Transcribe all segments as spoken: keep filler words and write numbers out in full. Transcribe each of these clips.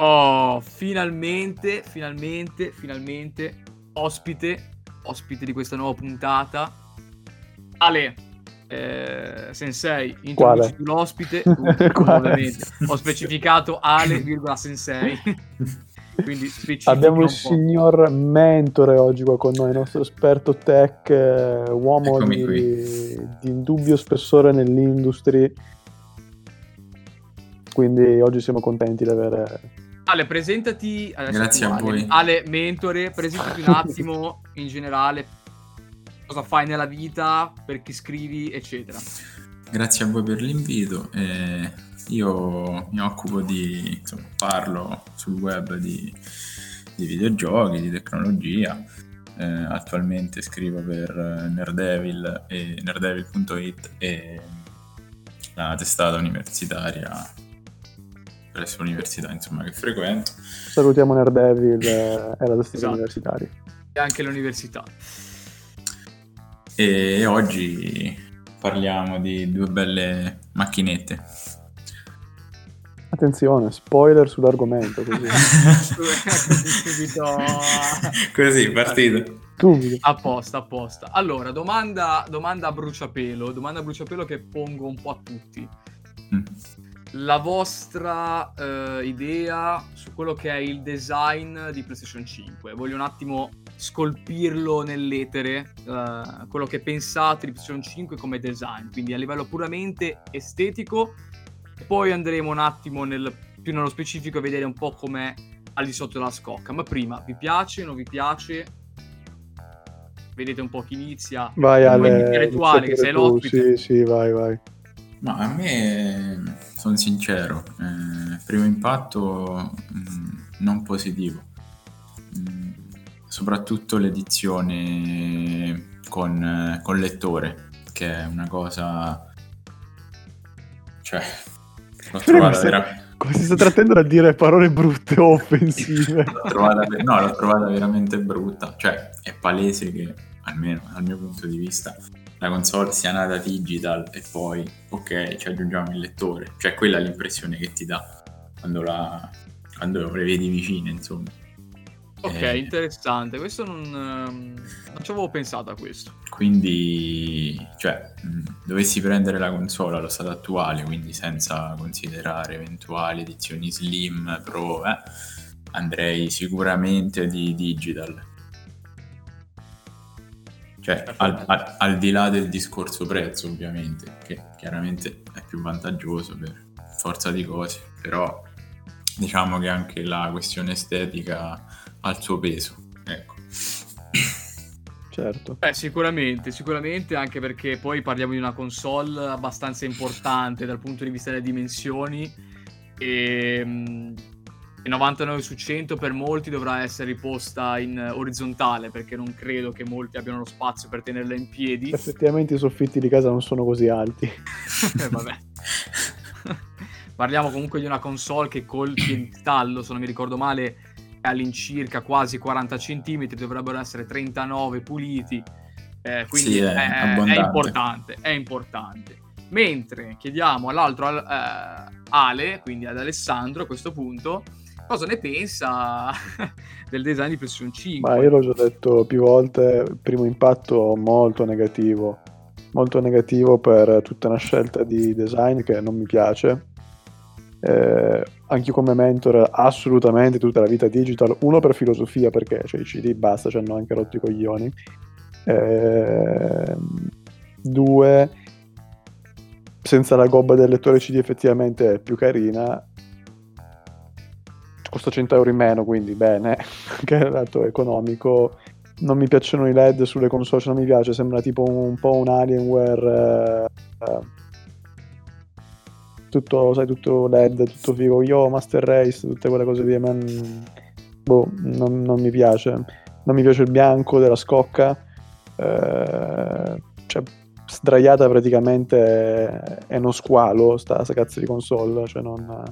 Oh, finalmente, finalmente, finalmente, ospite, ospite di questa nuova puntata. Ale, eh, Sensei, introduci tu l'ospite. Ovviamente ho specificato Ale, virgola, Sensei. Quindi abbiamo il signor mentore oggi qua con noi, il nostro esperto tech, uomo di, di indubbio spessore nell'industria. Quindi oggi siamo contenti di avere Ale. Presentati. Grazie a voi. Ale, mentore, presentati un attimo in generale, cosa fai nella vita, per chi scrivi, eccetera. Grazie a voi per l'invito. Eh, io mi occupo di, insomma, parlo sul web di, di videogiochi, di tecnologia. Eh, attualmente scrivo per NerdEvil e nerdevil punto it e la testata universitaria presso l'università, insomma, che frequento. Salutiamo NerdEvil e la testata esatto. universitaria. E anche l'università. E oggi parliamo di due belle macchinette. Attenzione, spoiler sull'argomento. Così, subito. Così, partito. Apposta, apposta. Allora, domanda, domanda a bruciapelo. Domanda a bruciapelo che pongo un po' a tutti. Mm. La vostra eh, idea su quello che è il design di PlayStation cinque. Voglio un attimo scolpirlo nell'etere, eh, quello che pensate di PlayStation cinque come design, quindi a livello puramente estetico. Poi andremo un attimo nel, più nello specifico a vedere un po' com'è al di sotto della scocca. Ma prima, vi piace, non vi piace? Vedete un po' chi inizia. Vai Ale, intellettuale, che sei tu, l'ospite. Sì, sì, vai, vai. Ma a me, sono sincero, eh, primo impatto mh, non positivo, mh, soprattutto l'edizione con, con lettore, che è una cosa, cioè, l'ho trovata veramente... Come si sta trattando a dire parole brutte o offensive? l'ho trovata, no, l'ho trovata veramente brutta, cioè è palese che, almeno dal mio punto di vista, la console sia nata digital e poi, ok, ci aggiungiamo il lettore. Cioè, quella è l'impressione che ti dà quando la, quando le vedi vicine, insomma. Ok, eh, interessante. Questo non, non ci avevo pensato a questo. Quindi, cioè, mh, dovessi prendere la console allo stato attuale, quindi senza considerare eventuali edizioni slim, pro, eh, andrei sicuramente di digital. Cioè, al, al, al di là del discorso prezzo, ovviamente, che chiaramente è più vantaggioso per forza di cose, però diciamo che anche la questione estetica ha il suo peso, ecco. Certo. Beh, sicuramente, sicuramente, anche perché poi parliamo di una console abbastanza importante dal punto di vista delle dimensioni e mh, novantanove su cento per molti dovrà essere riposta in orizzontale, perché non credo che molti abbiano lo spazio per tenerla in piedi. Effettivamente i soffitti di casa non sono così alti. eh, vabbè. Parliamo comunque di una console che col piedistallo, se non mi ricordo male, è all'incirca quasi quaranta centimetri, dovrebbero essere trentanove puliti, eh, quindi sì, è, è, è importante, è importante. Mentre chiediamo all'altro eh, Ale, quindi ad Alessandro a questo punto, cosa ne pensa del design di PlayStation cinque? Ma io l'ho già detto più volte, primo impatto molto negativo, molto negativo per tutta una scelta di design che non mi piace. Eh, anch'io come mentor assolutamente tutta la vita digital, uno per filosofia, perché cioè, i C D basta, ci hanno anche rotto i coglioni, eh, due senza la gobba del lettore C D effettivamente è più carina, costa cento euro in meno, quindi bene, anche il lato economico. Non mi piacciono i L E D sulle console, non mi piace, sembra tipo un, un po' un Alienware, eh, tutto, sai, tutto L E D, tutto figo, io Master Race, tutte quelle cose lì, ma boh, non, non mi piace, non mi piace il bianco della scocca, eh, cioè sdraiata praticamente è uno squalo sta, sta cazzo di console, cioè non, cioè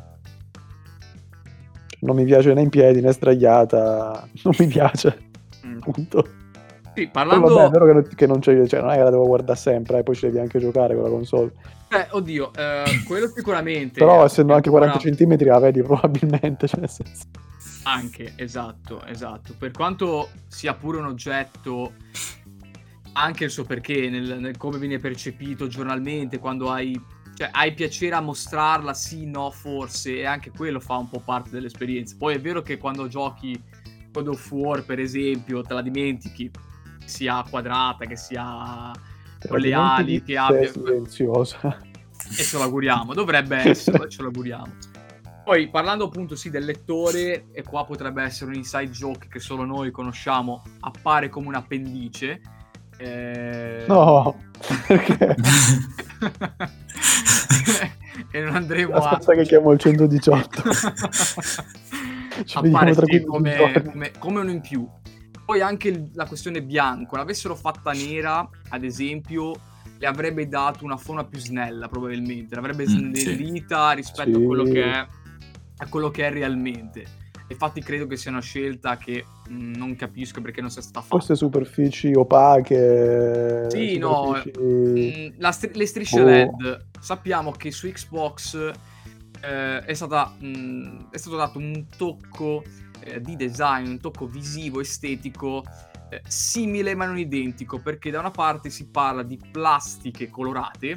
non mi piace né in piedi né sdraiata, non mi piace, mm. punto. Sì, parlando... Però vabbè, è vero che non, che non c'è, cioè non è che la devo guardare sempre e eh, poi ci devi anche giocare con la console. Cioè, oddio, eh, quello sicuramente. Però essendo anche quaranta centimetri la vedi probabilmente, cioè nel senso. Anche, esatto, esatto. Per quanto sia pure un oggetto, anche il suo perché nel, nel come viene percepito giornalmente, quando hai, cioè, hai piacere a mostrarla, sì, no, forse, e anche quello fa un po' parte dell'esperienza. Poi è vero che quando giochi Code of War, per esempio, te la dimentichi, sia quadrata, che sia con le ali, che abbia... silenziosa. E ce l'auguriamo, dovrebbe essere, ce l'auguriamo. Poi, parlando appunto sì del lettore, e qua potrebbe essere un inside joke che solo noi conosciamo, appare come un appendice. Eh... No, perché? E non andremo a... Aspetta che chiamo il centodiciotto. Appare sì, come, come, come uno in più. Poi anche il, la questione bianco, l'avessero fatta nera, ad esempio, le avrebbe dato una forma più snella probabilmente, l'avrebbe snellita mm, sì. rispetto sì. a quello che è, a quello che è realmente. Infatti credo che sia una scelta che mh, non capisco perché non sia stata fatta. Queste superfici opache, sì, superfici... no, la str- le strisce oh. L E D, sappiamo che su Xbox eh, è stata mh, è stato dato un tocco eh, di design, un tocco visivo, estetico eh, simile ma non identico, perché da una parte si parla di plastiche colorate,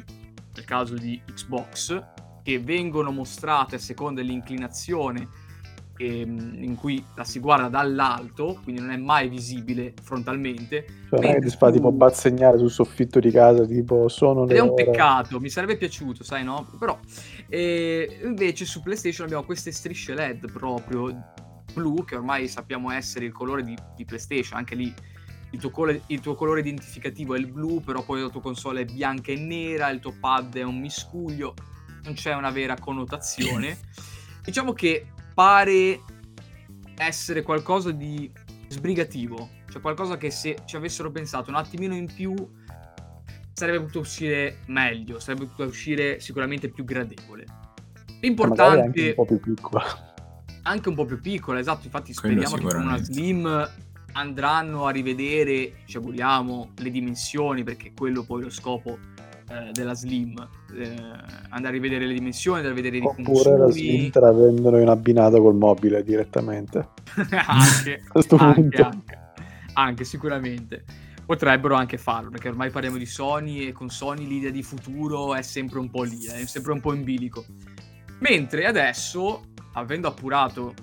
nel caso di Xbox, che vengono mostrate a seconda dell'inclinazione in cui la si guarda dall'alto, quindi non è mai visibile frontalmente. Cioè, non è che ti fa tipo bazzegnare sul soffitto di casa, tipo sono le... È un peccato, mi sarebbe piaciuto, sai, no? Però eh, invece su PlayStation abbiamo queste strisce L E D proprio blu, che ormai sappiamo essere il colore di, di PlayStation, anche lì il tuo, col- il tuo colore identificativo è il blu, però poi la tua console è bianca e nera, il tuo pad è un miscuglio, non c'è una vera connotazione. Diciamo che pare essere qualcosa di sbrigativo, cioè qualcosa che se ci avessero pensato un attimino in più sarebbe potuto uscire meglio, sarebbe potuto uscire sicuramente più gradevole. L'importante anche un po' più piccola. Anche un po' più piccola, esatto, infatti speriamo che con una Slim andranno a rivedere, ci auguriamo, le dimensioni, perché quello poi è lo scopo della Slim, eh, andare a rivedere le dimensioni, andare a vedere i consumi. Oppure la Slim te la vendono in abbinato col mobile direttamente. Anche, anche, anche, anche sicuramente potrebbero anche farlo, perché ormai parliamo di Sony e con Sony l'idea di futuro è sempre un po' lì, è sempre un po' in bilico. Mentre adesso, avendo appurato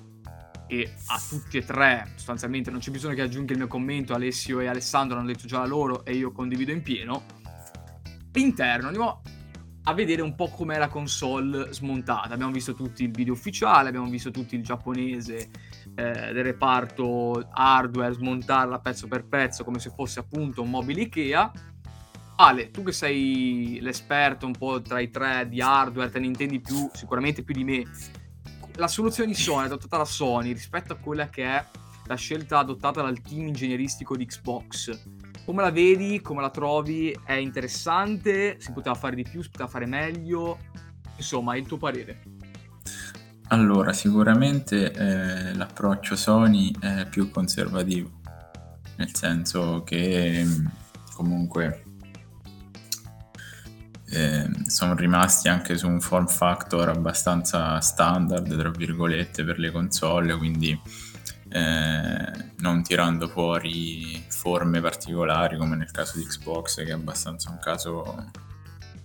che a tutti e tre sostanzialmente non c'è bisogno che aggiunga il mio commento, Alessio e Alessandro hanno detto già la loro e io condivido in pieno, interno andiamo a vedere un po' com'è la console smontata. Abbiamo visto tutti il video ufficiale, abbiamo visto tutti il giapponese eh, del reparto hardware smontarla pezzo per pezzo come se fosse appunto un mobile Ikea. Ale, tu che sei l'esperto un po' tra i tre di hardware, te ne intendi più, sicuramente più di me, la soluzione di Sony adottata da Sony rispetto a quella che è la scelta adottata dal team ingegneristico di Xbox, come la vedi, come la trovi? È interessante? Si poteva fare di più? Si poteva fare meglio? Insomma, il tuo parere. Allora, sicuramente eh, l'approccio Sony è più conservativo, nel senso che comunque eh, sono rimasti anche su un form factor abbastanza standard, tra virgolette, per le console, quindi Eh, non tirando fuori forme particolari come nel caso di Xbox, che è abbastanza un caso,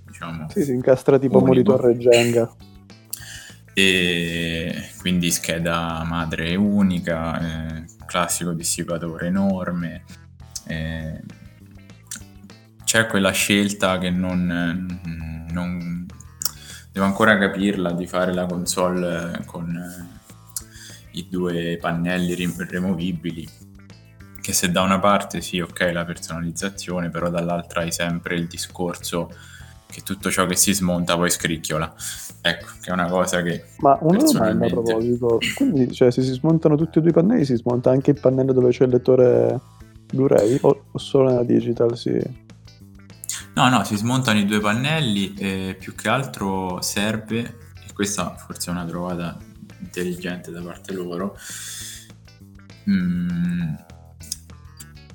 diciamo, sì, si incastra tipo unico. Monitor e Jenga, e quindi scheda madre unica, eh, classico dissipatore enorme, eh, c'è quella scelta che non, non devo ancora capirla, di fare la console con i due pannelli removibili, che se da una parte sì, ok, la personalizzazione, però dall'altra hai sempre il discorso che tutto ciò che si smonta poi scricchiola, ecco, che è una cosa che... Ma una domanda a proposito, quindi cioè, se si smontano tutti e due i pannelli, si smonta anche il pannello dove c'è il lettore Blu-ray o, o solo nella digital? Sì, no no, si smontano i due pannelli, e più che altro serve, e questa forse è una trovata intelligente da parte loro, mm,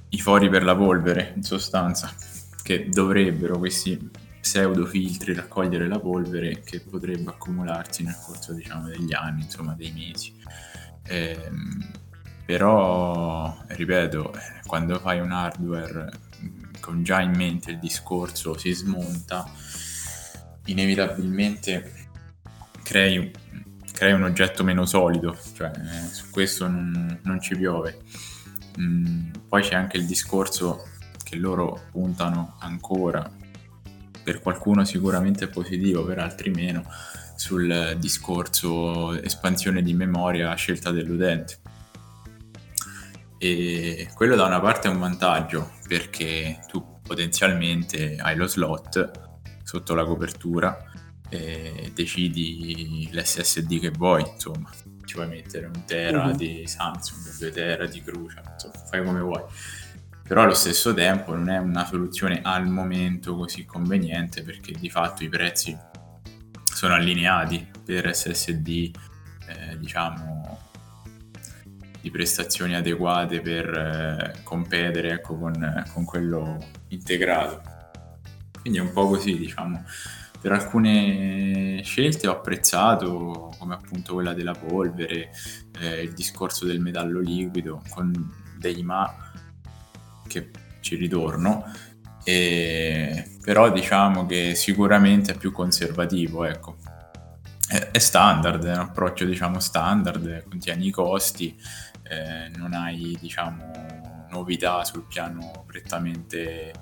i fori per la polvere, in sostanza, che dovrebbero, questi pseudo filtri, raccogliere la polvere che potrebbe accumularsi nel corso, diciamo, degli anni, insomma dei mesi. Eh, però ripeto, quando fai un hardware con già in mente il discorso si smonta, inevitabilmente crei, crei un oggetto meno solido, cioè eh, su questo non, non ci piove. Mm, poi c'è anche il discorso che loro puntano ancora, per qualcuno sicuramente positivo, per altri meno, sul discorso espansione di memoria a scelta dell'utente, e quello da una parte è un vantaggio perché tu potenzialmente hai lo slot sotto la copertura e decidi l'esse esse di che vuoi, insomma ci puoi mettere un tera uh-huh. di Samsung, due tera di Crucial, insomma fai come vuoi. Però allo stesso tempo non è una soluzione al momento così conveniente, perché di fatto i prezzi sono allineati per esse esse di, eh, diciamo, di prestazioni adeguate per eh, competere, ecco, con, con quello integrato. Quindi è un po' così, diciamo. Per alcune scelte ho apprezzato, come appunto quella della polvere, eh, il discorso del metallo liquido con dei ma che ci ritorno, e però diciamo che sicuramente è più conservativo, ecco, è, è standard, è un approccio diciamo standard, contieni i costi, eh, non hai diciamo novità sul piano prettamente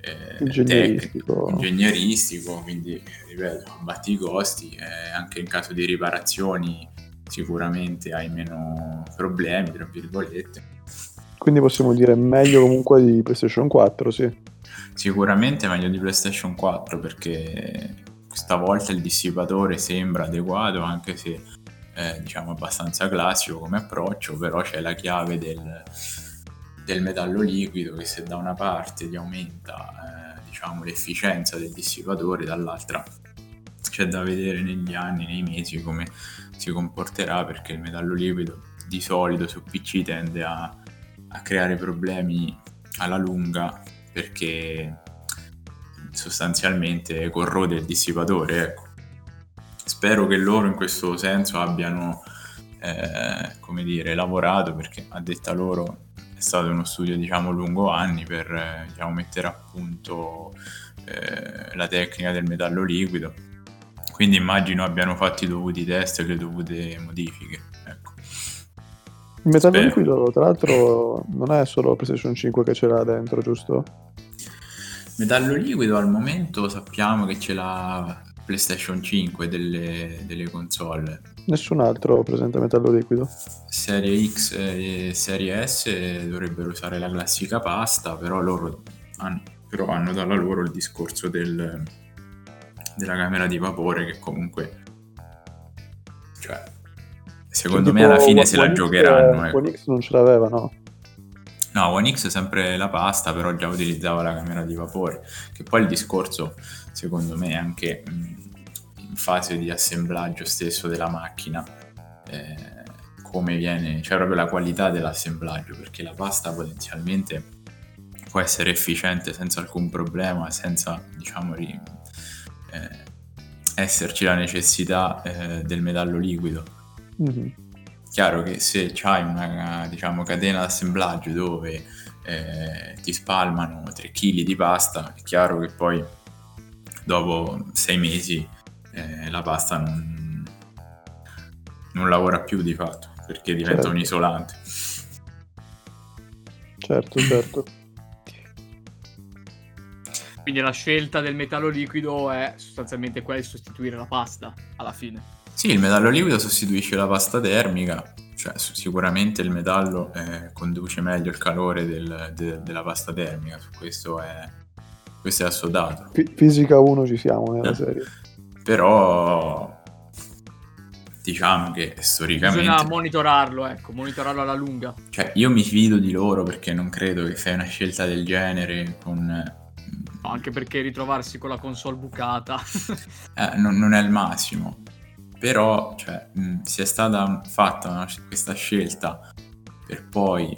eh, ingegneristico. Tecnico, ingegneristico, quindi ripeto, abbatti i costi, eh, anche in caso di riparazioni sicuramente hai meno problemi, tra virgolette. Quindi possiamo dire meglio comunque di PlayStation quattro, sì? Sicuramente meglio di PlayStation quattro, perché questa volta il dissipatore sembra adeguato, anche se è, diciamo, abbastanza classico come approccio, però c'è la chiave del, del metallo liquido che, se da una parte ti aumenta eh, diciamo, l'efficienza del dissipatore, dall'altra c'è da vedere negli anni, nei mesi, come si comporterà, perché il metallo liquido di solito su P C tende a a creare problemi alla lunga, perché sostanzialmente corrode il dissipatore, ecco. Spero che loro in questo senso abbiano eh, come dire lavorato, perché a detta loro è stato uno studio diciamo lungo anni per diciamo, mettere a punto eh, la tecnica del metallo liquido, quindi immagino abbiano fatto i dovuti test e le dovute modifiche, ecco. Il metallo liquido, tra l'altro, non è solo PlayStation cinque che ce l'ha dentro, giusto? Metallo liquido al momento sappiamo che ce l'ha PlayStation cinque delle, delle console. Nessun altro presenta metallo liquido? Serie X e Serie S dovrebbero usare la classica pasta, però loro hanno, però hanno dalla loro il discorso del, della camera di vapore che comunque... cioè... secondo me alla fine se la giocheranno, ecco. One X non ce l'aveva, no? No, One X è sempre la pasta, però già utilizzava la camera di vapore, che poi il discorso secondo me è anche in fase di assemblaggio stesso della macchina, eh, come viene, cioè proprio la qualità dell'assemblaggio, perché la pasta potenzialmente può essere efficiente senza alcun problema, senza diciamo eh, esserci la necessità eh, del metallo liquido. Mm-hmm. Chiaro che se c'hai una diciamo catena d'assemblaggio dove eh, ti spalmano tre chili di pasta, è chiaro che poi dopo sei mesi eh, la pasta non, non lavora più di fatto, perché diventa certo. un isolante. Certo, certo. Quindi la scelta del metallo liquido è sostanzialmente quella di sostituire la pasta alla fine. Sì, il metallo liquido sostituisce la pasta termica, cioè sicuramente il metallo eh, conduce meglio il calore del, de, della pasta termica, su questo è, questo è assodato. F- fisica uno ci siamo nella eh. serie. Però diciamo che storicamente... bisogna monitorarlo, ecco, monitorarlo alla lunga. Cioè io mi fido di loro, perché non credo che fai una scelta del genere con... no, anche perché ritrovarsi con la console bucata eh, non, non è il massimo. Però cioè, mh, se è stata fatta una, questa scelta per poi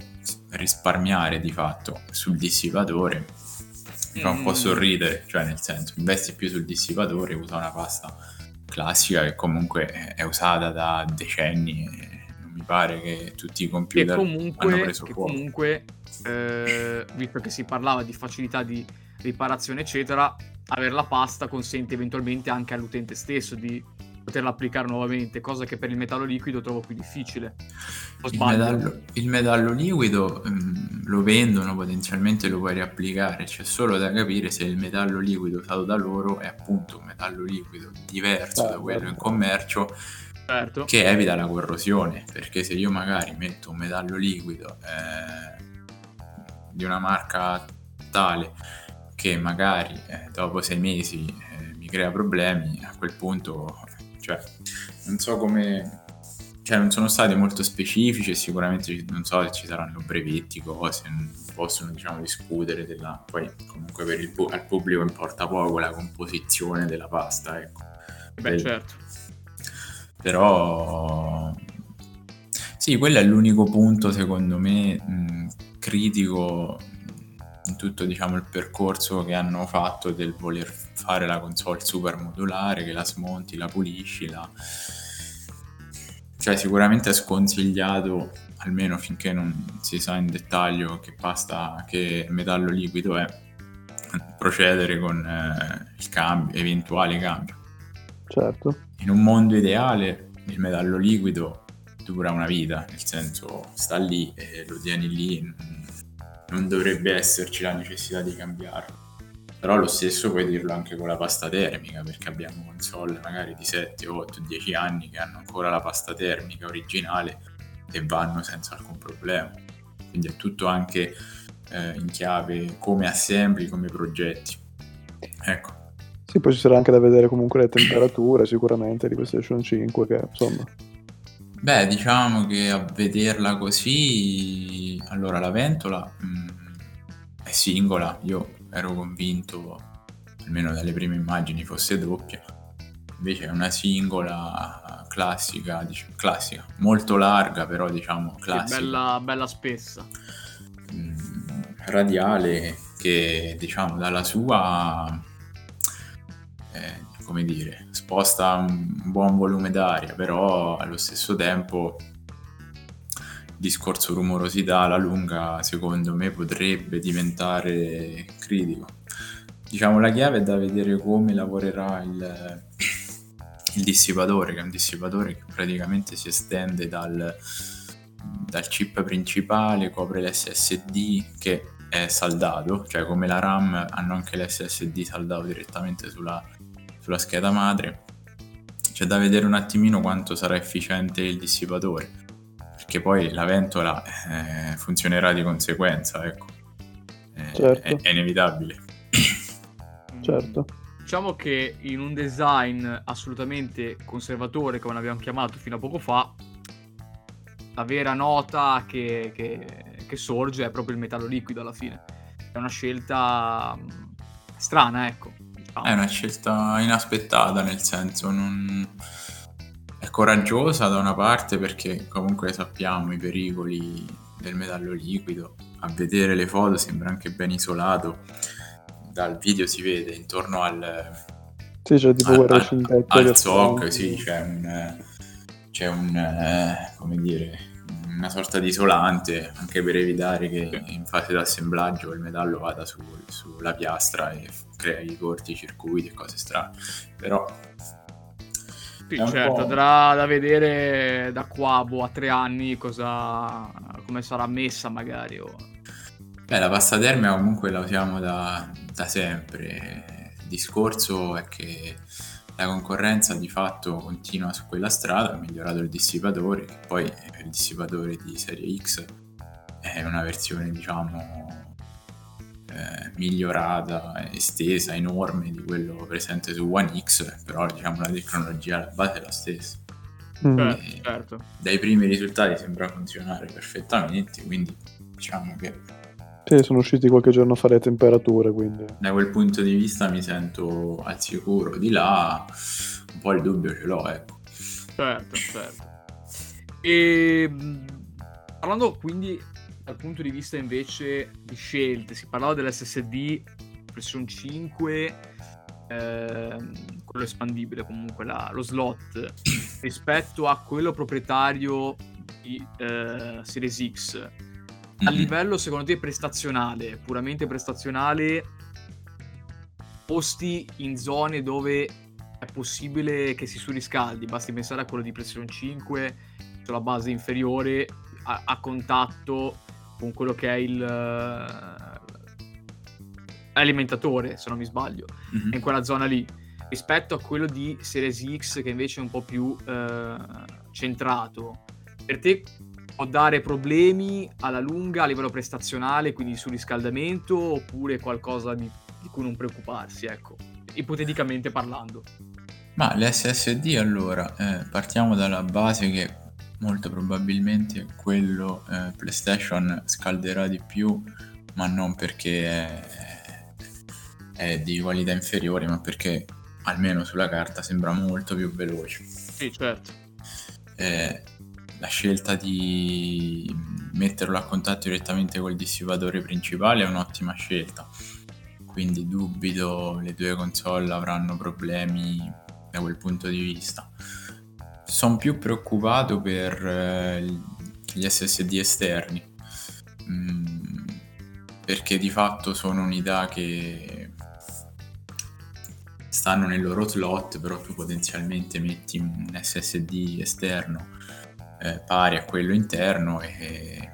risparmiare di fatto sul dissipatore, mi fa un po' sorridere, cioè nel senso investi più sul dissipatore, usa una pasta classica che comunque è usata da decenni e non mi pare che tutti i computer comunque, hanno preso che fuoco. Comunque eh, visto che si parlava di facilità di riparazione eccetera, avere la pasta consente eventualmente anche all'utente stesso di poterla applicare nuovamente, cosa che per il metallo liquido trovo più difficile. Il metallo, il metallo liquido mh, lo vendono, potenzialmente lo puoi riapplicare, c'è solo da capire se il metallo liquido usato da loro è appunto un metallo liquido diverso certo. da quello in commercio certo. che evita la corrosione, perché se io magari metto un metallo liquido eh, di una marca tale che magari eh, dopo sei mesi eh, mi crea problemi, a quel punto... Cioè, non so come, cioè non sono stati molto specifici e sicuramente non so se ci saranno brevetti, cose, non possono diciamo discutere della, poi comunque per il al pubblico importa poco la composizione della pasta, ecco. Beh, Del... certo. Però sì, quello è l'unico punto secondo me mh, critico in tutto diciamo il percorso che hanno fatto del voler fare la console super modulare, che la smonti, la pulisci, la... cioè sicuramente è sconsigliato, almeno finché non si sa in dettaglio che pasta, che metallo liquido è, procedere con eh, il cambio, eventuali cambi. Certo. In un mondo ideale il metallo liquido dura una vita, nel senso sta lì e lo tieni lì, non dovrebbe esserci la necessità di cambiarlo. Però lo stesso puoi dirlo anche con la pasta termica, perché abbiamo console magari di sette, otto, dieci anni che hanno ancora la pasta termica originale e vanno senza alcun problema. Quindi è tutto anche eh, in chiave come assembly, come progetti. Ecco. Sì, poi ci sarà anche da vedere comunque le temperature sicuramente di PlayStation cinque, che insomma... Beh, diciamo che a vederla così, allora la ventola mh, è singola, io ero convinto, almeno dalle prime immagini, fosse doppia, invece è una singola classica, diciamo, classica, molto larga però diciamo classica. Che bella, bella spessa. Mh, radiale che diciamo dalla sua, eh, come dire... sposta un buon volume d'aria, però allo stesso tempo il discorso rumorosità alla lunga secondo me potrebbe diventare critico. Diciamo la chiave è da vedere come lavorerà il, il dissipatore, che è un dissipatore che praticamente si estende dal, dal chip principale, copre l'esse esse di che è saldato, cioè come la RAM hanno anche l'esse esse di saldato direttamente sulla sulla scheda madre. C'è da vedere un attimino quanto sarà efficiente il dissipatore, perché poi la ventola eh, funzionerà di conseguenza, ecco. Eh, certo. è, è inevitabile. Certo. Diciamo che in un design assolutamente conservatore, come l'abbiamo chiamato fino a poco fa, la vera nota che, che, che sorge è proprio il metallo liquido alla fine. È una scelta strana, ecco. È una scelta inaspettata, nel senso non è coraggiosa da una parte, perché comunque sappiamo i pericoli del metallo liquido, a vedere le foto sembra anche ben isolato, dal video si vede intorno al sì, cioè, tipo, al, al, al soc, sì, c'è un, c'è un eh, come dire, una sorta di isolante anche per evitare che in fase d'assemblaggio il metallo vada su, sulla piastra e crei corti circuiti e cose strane. Però sì, certo, andrà da vedere da qua boh, a tre anni cosa, come sarà messa magari o... Beh, la pasta termica comunque la usiamo da, da sempre. Il discorso è che la concorrenza di fatto continua su quella strada, ha migliorato il dissipatore, poi il dissipatore di serie X è una versione diciamo eh, migliorata, estesa, enorme di quello presente su One X, però diciamo la tecnologia alla base è la stessa. Mm. Certo. Dai primi risultati sembra funzionare perfettamente, quindi diciamo che... Sì, sono usciti qualche giorno a fare le temperature, quindi da quel punto di vista mi sento al sicuro. Di là un po' il dubbio ce l'ho, ecco. Certo, certo. E parlando quindi dal punto di vista invece di scelte, si parlava dell'esse esse di PlayStation cinque, eh, quello espandibile, comunque la, lo slot rispetto a quello proprietario di eh, Series X, a livello secondo te prestazionale, puramente prestazionale, posti in zone dove è possibile che si surriscaldi? Basti pensare a quello di PlayStation cinque sulla base inferiore a, a contatto con quello che è il uh, alimentatore, se non mi sbaglio, mm-hmm. in quella zona lì, rispetto a quello di Series X che invece è un po' più uh, centrato. Per te può dare problemi alla lunga a livello prestazionale, quindi sul riscaldamento, oppure qualcosa di, di cui non preoccuparsi, ecco, ipoteticamente parlando? Ma l'esse esse di, allora, eh, partiamo dalla base che molto probabilmente quello eh, PlayStation scalderà di più, ma non perché è, è di qualità inferiore, ma perché almeno sulla carta sembra molto più veloce. Sì, certo. Eh, la scelta di metterlo a contatto direttamente col dissipatore principale è un'ottima scelta, quindi dubito le due console avranno problemi da quel punto di vista. Sono più preoccupato per gli esse esse di esterni, perché di fatto sono unità che stanno nel loro slot, però tu potenzialmente metti un esse esse di esterno pari a quello interno e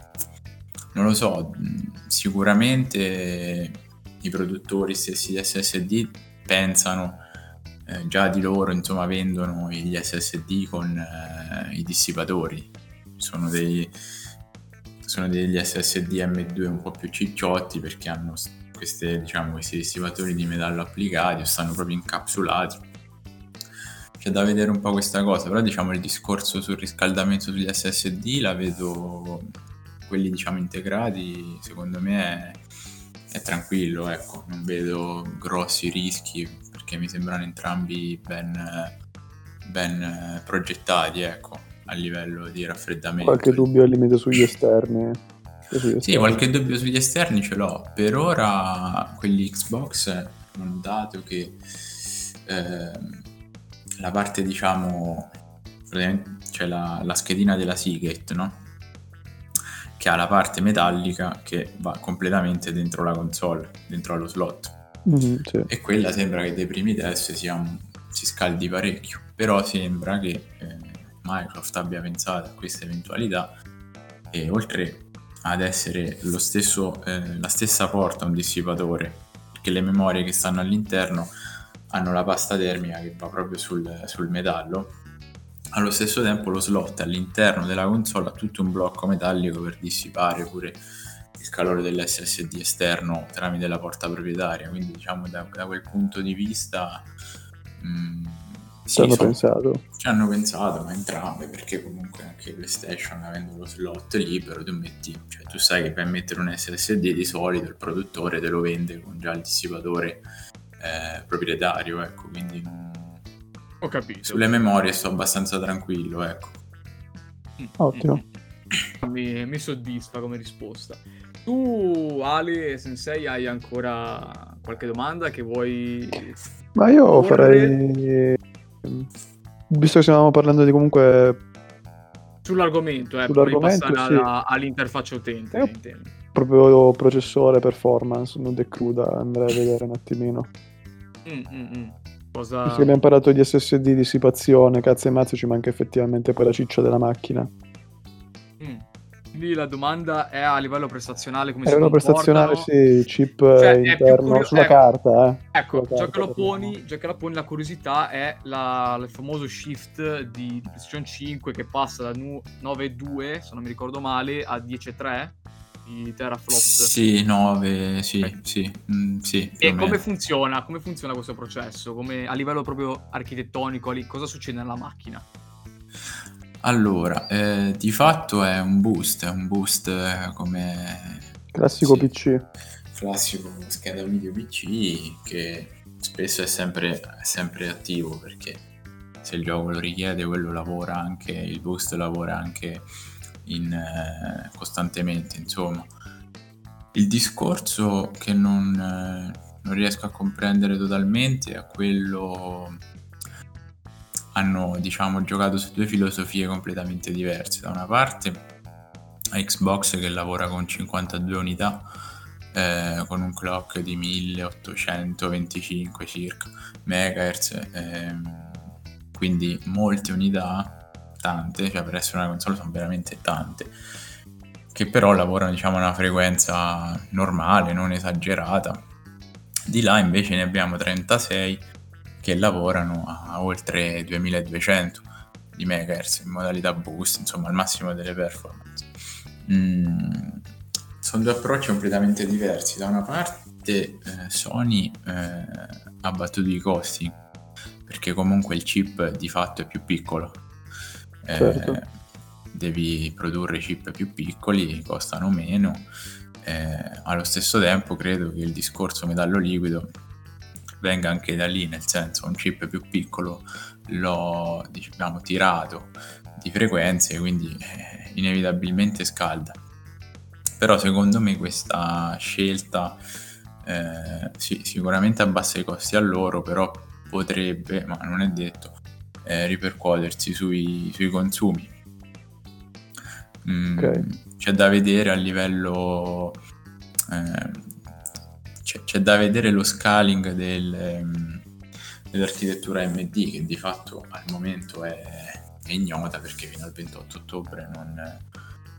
non lo so, sicuramente i produttori stessi di esse esse di pensano eh, già di loro, insomma, vendono gli esse esse di con eh, i dissipatori, sono dei sono degli esse esse di emme due un po' più cicciotti, perché hanno queste, diciamo, questi dissipatori di metallo applicati o stanno proprio incapsulati. C'è da vedere un po' questa cosa, però diciamo il discorso sul riscaldamento sugli esse esse di la vedo, quelli diciamo integrati, secondo me è, è tranquillo, ecco, non vedo grossi rischi perché mi sembrano entrambi ben, ben progettati, ecco, a livello di raffreddamento. Qualche dubbio al limite sugli esterni? Sugli esterni. Sì, qualche dubbio sugli esterni ce l'ho, per ora quelli Xbox ho notato che eh, la parte, diciamo, cioè la, la schedina della Seagate, no? Che ha la parte metallica che va completamente dentro la console, dentro allo slot. Mm-hmm, sì. E quella sembra che dei primi test sia, si scaldi parecchio, però sembra che eh, Microsoft abbia pensato a questa eventualità e oltre ad essere lo stesso, eh, la stessa porta un dissipatore, perché le memorie che stanno all'interno hanno la pasta termica che va proprio sul, sul metallo, allo stesso tempo lo slot all'interno della console ha tutto un blocco metallico per dissipare pure il calore dell'esse esse di esterno tramite la porta proprietaria, quindi diciamo da, da quel punto di vista mh, sì, hanno so, pensato. ci hanno pensato, ma entrambe, perché comunque anche PlayStation avendo lo slot libero tu metti, cioè tu sai che per mettere un esse esse di di solito il produttore te lo vende con già il dissipatore Eh, proprietario, ecco, quindi ho capito. Sulle memorie sto abbastanza tranquillo, ecco. Ottimo. Mi, mi soddisfa come risposta. Tu, Ale Sensei, hai ancora qualche domanda che vuoi? Ma io porre? farei, visto che stiamo parlando di comunque sull'argomento, eh, sull'argomento passare sì. alla, all'interfaccia utente, io... intendo. Proprio processore, performance, non decruda, andrei a vedere un attimino. Mm, mm, mm. Cosa... Perché abbiamo parlato di esse esse di, dissipazione, cazzo e mazzo, ci manca effettivamente poi la ciccia della macchina. Mm. Quindi la domanda è a livello prestazionale come a si livello prestazionale, sì, chip cioè, interno, curio... sulla ecco, carta. Eh. Ecco, sulla già, carta, che lo poni, già che la poni, la curiosità è la, il famoso shift di PlayStation cinque che passa da nove virgola due, se non mi ricordo male, a dieci virgola tre. Di teraflop. Sì, nove, sì, okay. sì, mm, sì. E come me. funziona? Come funziona questo processo? Come a livello proprio architettonico, lì, cosa succede nella macchina? Allora, eh, di fatto è un boost, è un boost eh, come classico sì, P C. Classico scheda video P C che spesso è sempre, è sempre attivo, perché se il gioco lo richiede, quello lavora anche, il boost lavora anche In, eh, costantemente, insomma. Il discorso che non, eh, non riesco a comprendere totalmente. A quello hanno, diciamo, giocato su due filosofie completamente diverse. Da una parte Xbox, che lavora con cinquantadue unità, eh, con un clock di milleottocentoventicinque circa megahertz, eh, quindi molte unità, tante, cioè per essere una console sono veramente tante, che però lavorano, diciamo, a una frequenza normale, non esagerata. Di là invece ne abbiamo trentasei che lavorano a oltre duemiladuecento di megahertz in modalità boost, insomma al massimo delle performance. Mm, sono due approcci completamente diversi. Da una parte eh, Sony eh, ha battuto i costi, perché comunque il chip di fatto è più piccolo, eh, certo. Devi produrre chip più piccoli, costano meno, eh, allo stesso tempo credo che il discorso metallo liquido venga anche da lì, nel senso un chip più piccolo l'ho, diciamo, tirato di frequenze, quindi eh, inevitabilmente scalda. Però secondo me questa scelta eh, sì, sicuramente abbassa i costi a loro, però potrebbe, ma non è detto, eh, ripercuotersi sui, sui consumi. Mm, okay. C'è da vedere a livello eh, c'è, c'è da vedere lo scaling del, dell'architettura A M D, che di fatto al momento è ignota, perché fino al ventotto ottobre non,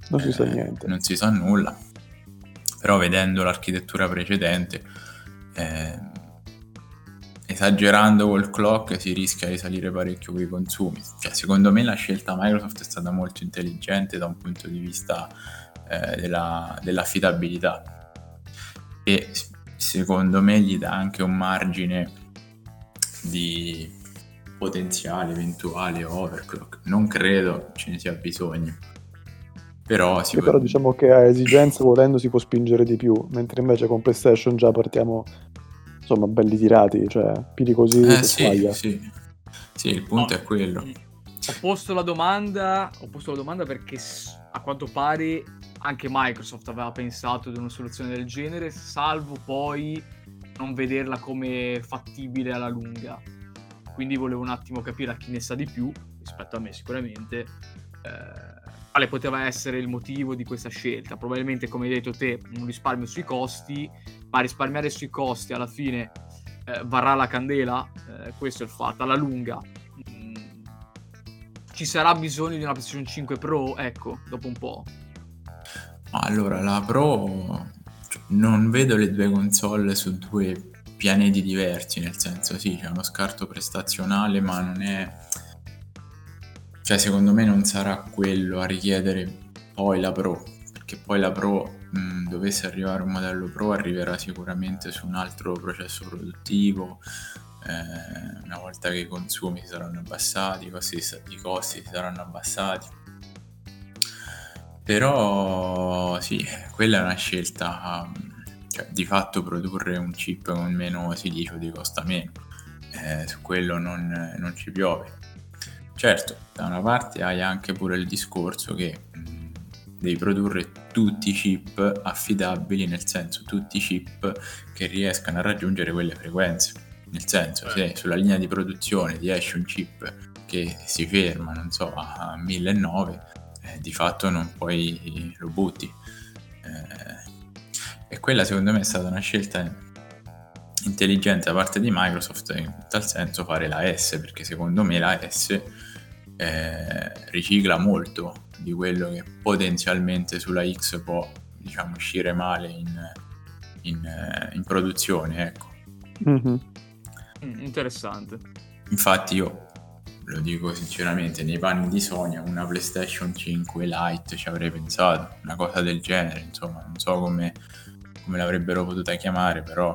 non, si, eh, sa niente. non si sa nulla. Però vedendo l'architettura precedente, eh, esagerando col clock si rischia di salire parecchio con i consumi. Cioè, secondo me la scelta Microsoft è stata molto intelligente da un punto di vista eh, della, dell'affidabilità, e secondo me gli dà anche un margine di potenziale eventuale overclock. Non credo ce ne sia bisogno, però si può... però diciamo che a esigenza volendo si può spingere di più, mentre invece con PlayStation già partiamo, insomma, belli tirati, cioè più di così eh, sì, sì. sì il punto no, è quello. Ho posto la domanda ho posto la domanda perché a quanto pare anche Microsoft aveva pensato ad una soluzione del genere, salvo poi non vederla come fattibile alla lunga. Quindi volevo un attimo capire a chi ne sa di più, rispetto a me sicuramente, eh, quale poteva essere il motivo di questa scelta. Probabilmente, come hai detto te, un risparmio sui costi, ma risparmiare sui costi alla fine eh, varrà la candela, eh, questo è il fatto, alla lunga. Mm, ci sarà bisogno di una PlayStation cinque Pro, ecco, dopo un po'. Allora, la Pro, non vedo le due console su due pianeti diversi, nel senso sì, c'è uno scarto prestazionale, ma non è, cioè secondo me non sarà quello a richiedere poi la Pro, perché poi la Pro, mh, dovesse arrivare un modello Pro, arriverà sicuramente su un altro processo produttivo, eh, una volta che i consumi si saranno abbassati, i costi, i costi si saranno abbassati. Però sì, quella è una scelta. Cioè, di fatto produrre un chip con meno silicio ti costa meno, eh, su quello non, non ci piove. Certo, da una parte hai anche pure il discorso che mh, devi produrre tutti i chip affidabili, nel senso tutti i chip che riescano a raggiungere quelle frequenze, nel senso se sulla linea di produzione ti esce un chip che si ferma, non so, a millenovecento, eh, di fatto non puoi, lo butti. eh, E quella secondo me è stata una scelta intelligente da parte di Microsoft, in tal senso fare la S, perché secondo me la S eh, ricicla molto di quello che potenzialmente sulla X può, diciamo, uscire male in, in, in produzione, ecco. Mm-hmm. Mm, interessante. Infatti io lo dico sinceramente, nei panni di Sony una PlayStation cinque Lite ci avrei pensato, una cosa del genere, insomma, non so come come l'avrebbero potuta chiamare, però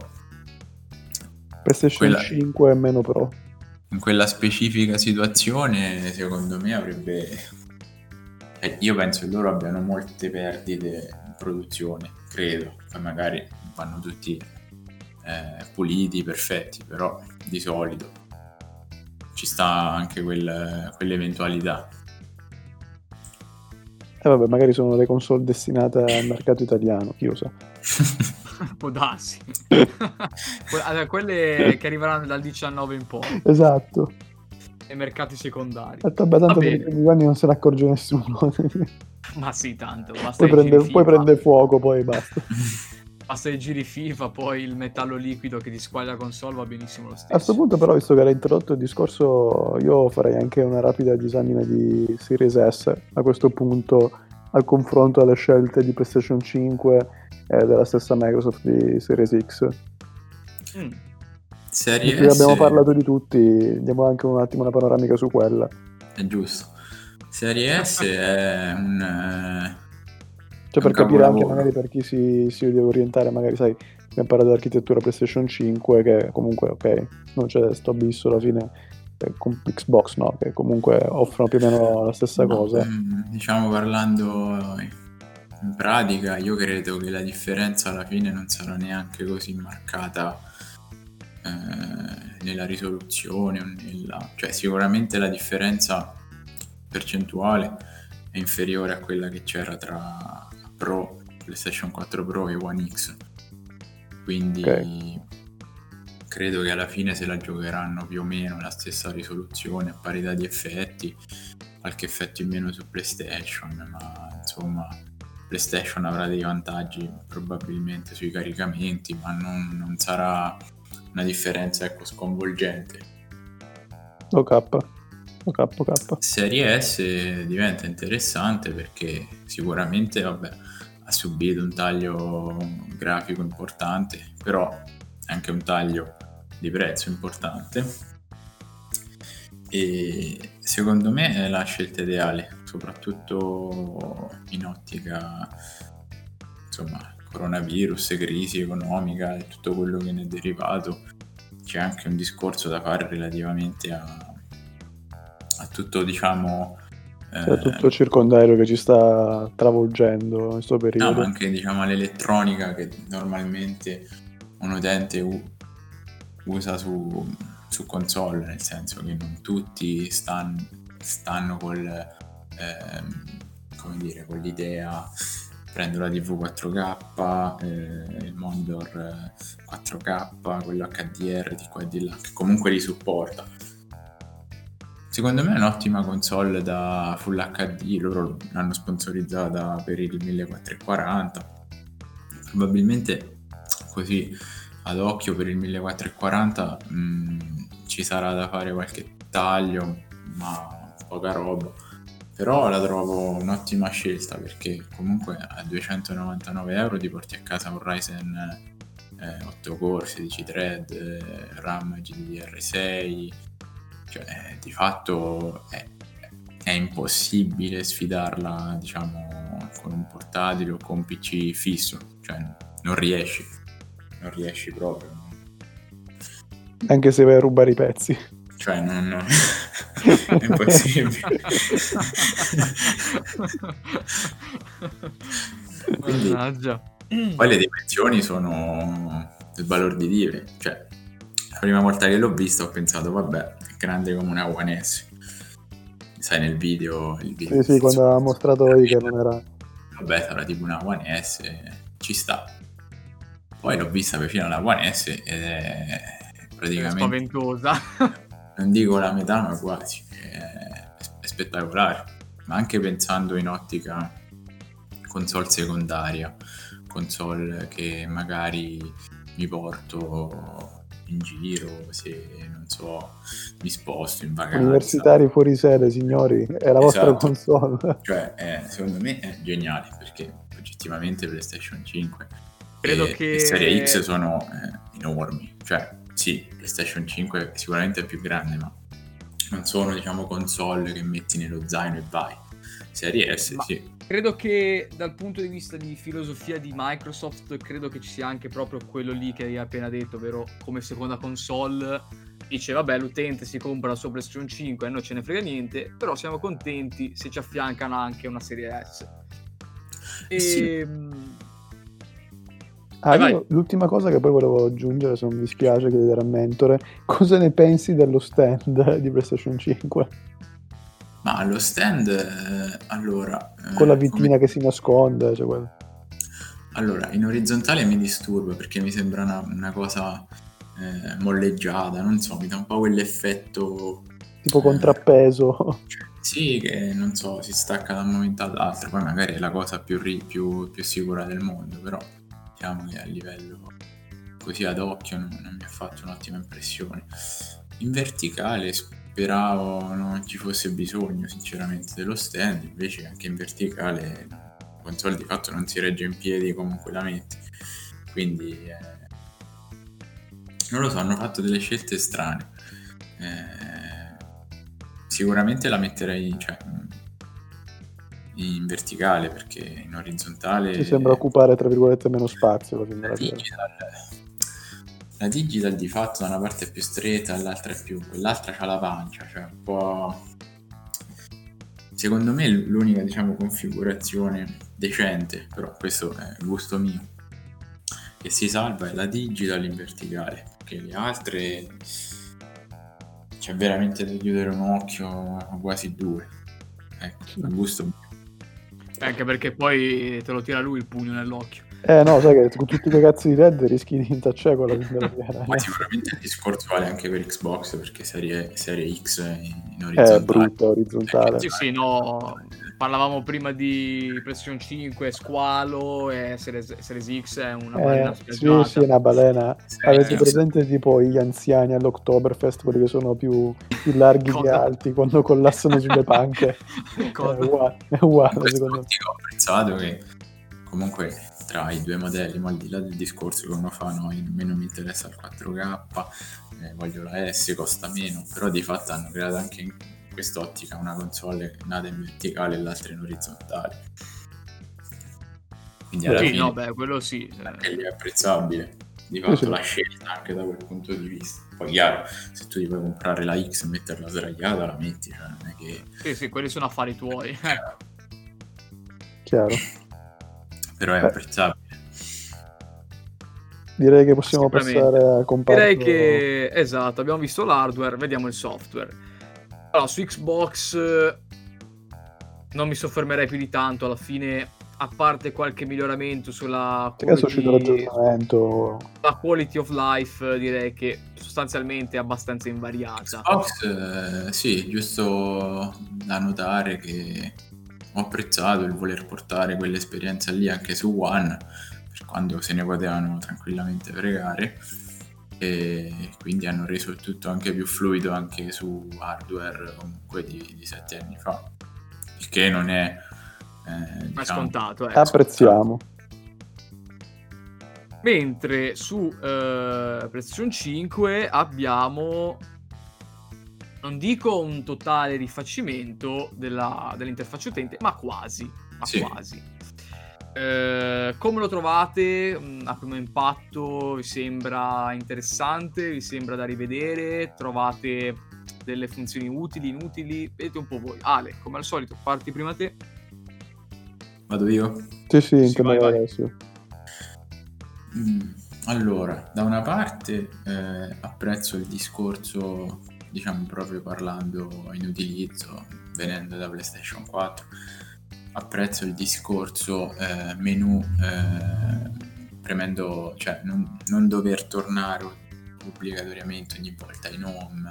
PlayStation quella... cinque e meno Pro. In quella specifica situazione secondo me avrebbe, eh, io penso che loro abbiano molte perdite in produzione, credo, poi magari vanno tutti eh, puliti, perfetti, però di solito ci sta anche quel, quell'eventualità. E eh vabbè, magari sono le console destinate al mercato italiano, chi lo sa. Può darsi. Allora, quelle che arriveranno dal diciannove in poi. Esatto. E mercati secondari. Tanto abbastanza per i anni non se ne accorge nessuno. Ma sì, tanto. Basta poi, prende, poi prende fuoco, poi basta. Basta i giri FIFA, poi il metallo liquido che ti squaglia la console va benissimo lo stesso. A questo punto però, visto che era introdotto il discorso, io farei anche una rapida disamina di Series S a questo punto, al confronto alle scelte di PlayStation cinque e della stessa Microsoft di Series X. Mm. Series S. Abbiamo parlato di tutti, diamo anche un attimo una panoramica su quella. È giusto. Series S è un... Cioè per capire anche magari per chi si, si deve orientare, magari sai, abbiamo parlato dell'architettura PlayStation cinque che comunque ok, non c'è sto abisso alla fine con Xbox, no, che comunque offrono più o meno la stessa no, cosa. Diciamo parlando in pratica, io credo che la differenza alla fine non sarà neanche così marcata eh, nella risoluzione o nella... cioè sicuramente la differenza percentuale è inferiore a quella che c'era tra Pro, PlayStation quattro Pro e One X, quindi okay. Credo che alla fine se la giocheranno più o meno la stessa risoluzione a parità di effetti, qualche effetto in meno su PlayStation, ma insomma PlayStation avrà dei vantaggi probabilmente sui caricamenti, ma non, non sarà una differenza ecco sconvolgente. Ok ok ok Serie S diventa interessante perché sicuramente vabbè, ha subito un taglio grafico importante, però anche un taglio di prezzo importante, e secondo me è la scelta ideale, soprattutto in ottica insomma coronavirus, crisi economica e tutto quello che ne è derivato. C'è anche un discorso da fare relativamente a a tutto, diciamo, cioè, eh, tutto il circondario che ci sta travolgendo in questo periodo. No, ma anche diciamo l'elettronica che normalmente un utente u- usa su, su console, nel senso che non tutti stan- stanno col eh, come dire, con l'idea prendo la tivù quattro K, eh, il monitor quattro K, quello H D R di qua e di là, che comunque li supporta. Secondo me è un'ottima console da Full H D, loro l'hanno sponsorizzata per il millequattrocentoquaranta, probabilmente così ad occhio per il millequattrocentoquaranta mh, ci sarà da fare qualche taglio, ma poca roba, però la trovo un'ottima scelta perché comunque a duecentonovantanove euro ti porti a casa un Ryzen eh, otto core, sedici thread, eh, RAM G D D R sei. Cioè, di fatto è, è impossibile sfidarla, diciamo, con un portatile o con un P C fisso, cioè non riesci, non riesci proprio. Anche se vai a rubare i pezzi. Cioè, non, non... è impossibile. Quindi, poi le dimensioni sono sbalorditive, cioè la prima volta che l'ho vista ho pensato, vabbè, grande come una One S, sai nel video, il video sì, sì, quando aveva mostrato lui che non era, vabbè sarà tipo una One S, ci sta. Poi l'ho vista perfino alla One S ed è praticamente spaventosa. Non dico la metà, ma quasi. È spettacolare, ma anche pensando in ottica console secondaria, console che magari mi porto in giro, se non so mi sposto in vacanza, universitari fuori sede, signori, è la esatto. vostra console, cioè è, secondo me è geniale perché oggettivamente PlayStation cinque credo e, che... e Serie X sono eh, enormi, cioè sì PlayStation cinque sicuramente è più grande, ma non sono diciamo console che metti nello zaino e vai. Serie S ma... sì, credo che dal punto di vista di filosofia di Microsoft credo che ci sia anche proprio quello lì che hai appena detto, ovvero come seconda console dice vabbè l'utente si compra la sua PlayStation cinque e non ce ne frega niente, però siamo contenti se ci affiancano anche una Serie S. E... sì. Ah, io, l'ultima cosa che poi volevo aggiungere, se non mi spiace chiedere a Mentore, cosa ne pensi dello stand di PlayStation cinque? Ma lo stand, eh, allora... Eh, con la vittina come... che si nasconde, cioè quello. Allora, in orizzontale mi disturba perché mi sembra una, una cosa eh, molleggiata, non so, mi dà un po' quell'effetto... Tipo eh, contrappeso. Cioè, sì, che non so, si stacca da un momento all'altro, poi magari è la cosa più, ri, più, più sicura del mondo, però diciamo che a livello così ad occhio non, non mi ha fatto un'ottima impressione. In verticale speravo non ci fosse bisogno sinceramente dello stand, invece anche in verticale la console di fatto non si regge in piedi comunque la metti, quindi eh, non lo so, hanno fatto delle scelte strane. Eh, sicuramente la metterei, cioè, in verticale perché in orizzontale ti sembra occupare tra virgolette meno spazio. La digital, la digital di fatto da una parte è più stretta, dall'altra è più, quell'altra c'ha la pancia, cioè un po', secondo me l'unica diciamo configurazione decente, però questo è gusto mio, che si salva è la digital in verticale, perché le altre c'è veramente da chiudere un occhio, quasi due, ecco, il gusto mio. Anche perché poi te lo tira lui il pugno nell'occhio. Eh no, sai che con tutti quei cazzi di red rischi di intacciare quella della terra. Ma sicuramente il discorso vale anche per Xbox, perché serie, serie X in orizzontale. È brutta orizzontale. Sì, sì, no, parlavamo prima di PlayStation cinque, squalo, e Series, Series X è una balena. Eh, sì, sì, è una balena. Avete presente tipo gli anziani all'Oktoberfest, quelli che sono più, più larghi che alti, quando collassano sulle panche? Cosa? È uguale, è uguale secondo me. Ho apprezzato che comunque tra i due modelli, ma al di là del discorso che uno fa, no, a me non mi interessa il quattro K, eh, voglio la S, costa meno, però di fatto hanno creato anche in quest'ottica una console nata in verticale e l'altra in orizzontale, quindi alla sì, fine no, beh, quello sì, è apprezzabile di fatto sì, sì. La scelta anche da quel punto di vista. Poi chiaro, se tu ti puoi comprare la X e metterla sdraiata la metti, cioè non è che... sì sì, quelli sono affari tuoi, chiaro. Però è apprezzabile. Direi che possiamo passare a comparto. Direi che, esatto, abbiamo visto l'hardware, vediamo il software. Allora, su Xbox non mi soffermerei più di tanto, alla fine, a parte qualche miglioramento sulla quality, la quality of life, direi che sostanzialmente è abbastanza invariata. Xbox, eh, sì, giusto da notare che ho apprezzato il voler portare quell'esperienza lì anche su One, per quando se ne potevano tranquillamente fregare, e quindi hanno reso il tutto anche più fluido anche su hardware comunque di, di sette anni fa, il che non è eh, diciamo, scontato, eh. Apprezziamo. Mentre su eh, PlayStation cinque abbiamo... non dico un totale rifacimento della, dell'interfaccia utente, ma quasi, ma sì. quasi. Eh, come lo trovate? A primo impatto vi sembra interessante? Vi sembra da rivedere? Trovate delle funzioni utili, inutili? Vedete un po' voi. Ale, come al solito, parti prima te. Vado io? Sì, sì, in sì, vai, vai. Adesso. Mm, allora, da una parte eh, apprezzo il discorso... diciamo proprio parlando in utilizzo, venendo da PlayStation quattro, apprezzo il discorso eh, menu eh, premendo, cioè non, non dover tornare obbligatoriamente ogni volta in home,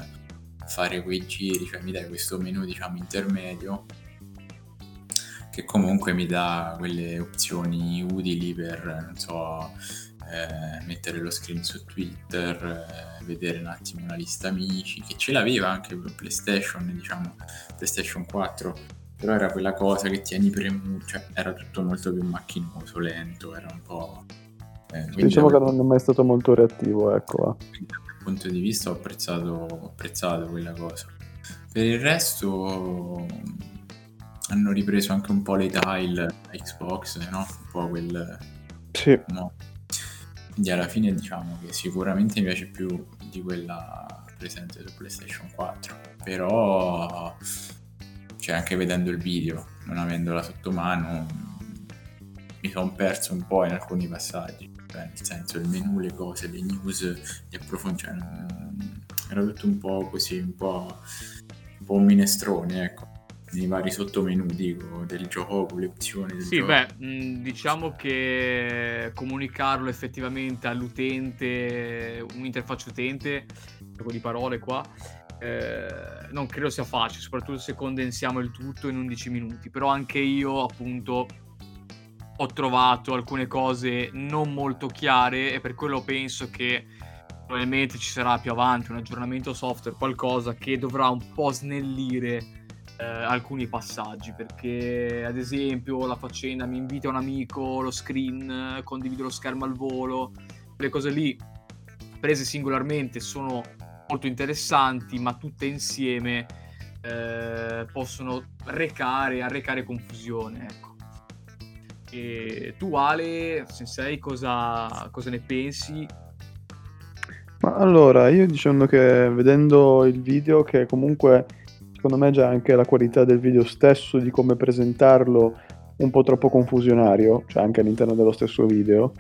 fare quei giri, cioè mi dai questo menu diciamo intermedio che comunque mi dà quelle opzioni utili per, non so, Eh, mettere lo screen su Twitter, eh, vedere un attimo una lista amici, che ce l'aveva anche per PlayStation, diciamo PlayStation quattro, però era quella cosa che tieni premuto, cioè era tutto molto più macchinoso, lento, era un po' eh, diciamo avevo... che non è mai stato molto reattivo, ecco. Quindi da quel punto di vista ho apprezzato, ho apprezzato quella cosa. Per il resto hanno ripreso anche un po' le tile Xbox, no? Un po' quel sì. No. Quindi alla fine diciamo che sicuramente mi piace più di quella presente su PlayStation quattro, però cioè anche vedendo il video, non avendola sotto mano, mi sono perso un po' in alcuni passaggi, cioè, nel senso il menu, le cose, le news, gli approfondimenti, cioè, era tutto un po' così, un po', un po' un minestrone, ecco. nei vari sottomenu dico, del gioco, con le opzioni del sì, gioco. Beh, mh, diciamo che comunicarlo effettivamente all'utente, un'interfaccia utente, un gioco di parole qua, eh, non credo sia facile, soprattutto se condensiamo il tutto in undici minuti. Però anche io, appunto, ho trovato alcune cose non molto chiare e per quello penso che probabilmente ci sarà più avanti un aggiornamento software, qualcosa che dovrà un po' snellire Eh, alcuni passaggi, perché ad esempio la faccenda mi invita un amico, lo screen, condivido lo schermo al volo, le cose lì prese singolarmente sono molto interessanti, ma tutte insieme eh, possono recare arrecare confusione, ecco. E tu Ale, Sensei, cosa, cosa ne pensi? Ma allora, io dicendo che vedendo il video che comunque secondo me già anche la qualità del video stesso, di come presentarlo, un po' troppo confusionario, cioè anche all'interno dello stesso video,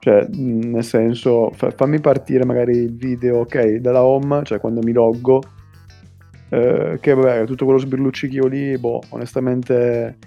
cioè nel senso fa- fammi partire magari il video, ok, dalla home, cioè quando mi loggo, eh, che vabbè tutto quello sbirluccichio lì, boh, onestamente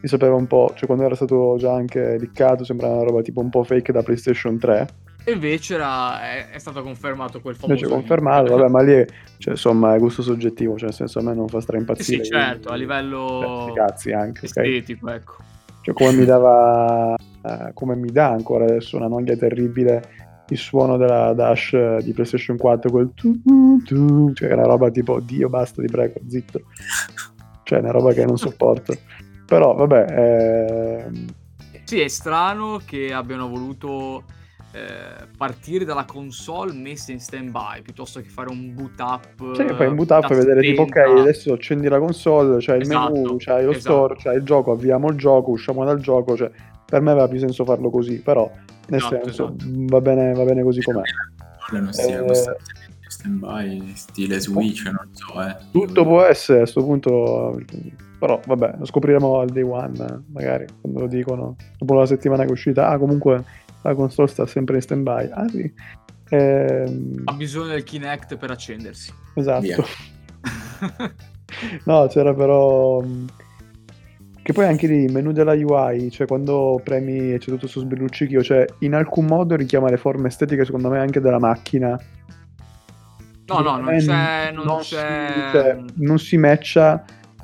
mi sapeva un po', cioè quando era stato già anche liccato sembrava una roba tipo un po' fake da PlayStation tre. Invece era, è, è stato confermato quel famoso invece confermato, vabbè, ma lì è, cioè, insomma è gusto soggettivo, cioè nel senso a me non fa straimpazzire. Sì, sì, certo, a livello eh, cazzi anche, estetico, okay? Ecco, cioè come mi dava eh, come mi dà ancora adesso una noia terribile il suono della dash di PlayStation quattro, quel tu, tu, cioè una roba tipo Dio basta, ti prego, zitto, cioè una roba che non sopporto. Però vabbè eh... sì, è strano che abbiano voluto Eh, partire dalla console messa in stand by piuttosto che fare un boot up. Sì, fai un boot up e vedere tipo ok, adesso accendi la console, c'hai il esatto, menu, c'hai lo esatto. store, c'hai il gioco, avviamo il gioco, usciamo dal gioco, cioè per me aveva più senso farlo così, però nel esatto, senso esatto. va bene, va bene così com'è. Non eh, sia abbastanza stand by stile Switch, oh, non so, eh. Tutto può essere a sto punto, però vabbè, lo scopriremo al day one, magari quando lo dicono, dopo la settimana che è uscita. Ah, comunque la console sta sempre in stand by. Ah, sì. ehm... ha bisogno del Kinect per accendersi, esatto. No, c'era però che poi anche lì il menu della U I, cioè quando premi c'è tutto sto sbirluccichio, cioè in alcun modo richiama le forme estetiche secondo me anche della macchina. No, no, non c'è, non, non c'è... Si, cioè, non si matcha.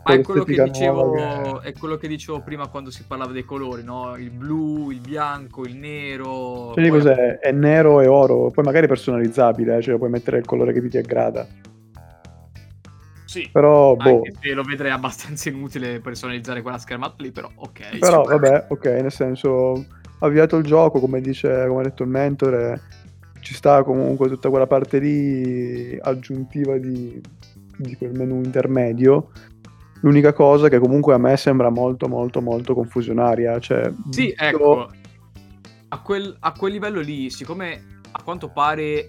Ma è quello che dicevo, che... è quello che dicevo prima quando si parlava dei colori, no? Il blu, il bianco, il nero. Cioè, poi... cos'è? È nero e oro, poi magari è personalizzabile, eh? Cioè puoi mettere il colore che più ti aggrada. Sì, però boh, anche se lo vedrei abbastanza inutile personalizzare quella schermata lì, però ok. Però super. Vabbè, ok, nel senso avviato il gioco, come dice, come ha detto il mentore, ci sta comunque tutta quella parte lì aggiuntiva di, di quel menu intermedio. L'unica cosa che comunque a me sembra molto molto molto confusionaria, cioè sì, visto... ecco, a quel, a quel livello lì, siccome a quanto pare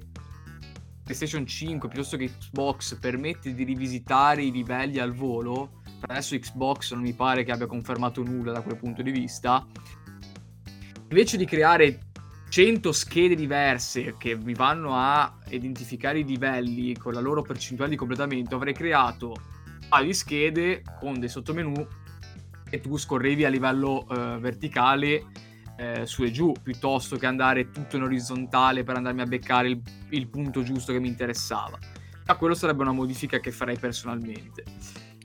PlayStation cinque piuttosto che Xbox permette di rivisitare i livelli al volo, adesso Xbox non mi pare che abbia confermato nulla da quel punto di vista, invece di creare cento schede diverse che mi vanno a identificare i livelli con la loro percentuale di completamento, avrei creato di schede con dei sottomenu e tu scorrevi a livello eh, verticale eh, su e giù, piuttosto che andare tutto in orizzontale per andarmi a beccare il, il punto giusto che mi interessava. Ma quello sarebbe una modifica che farei personalmente,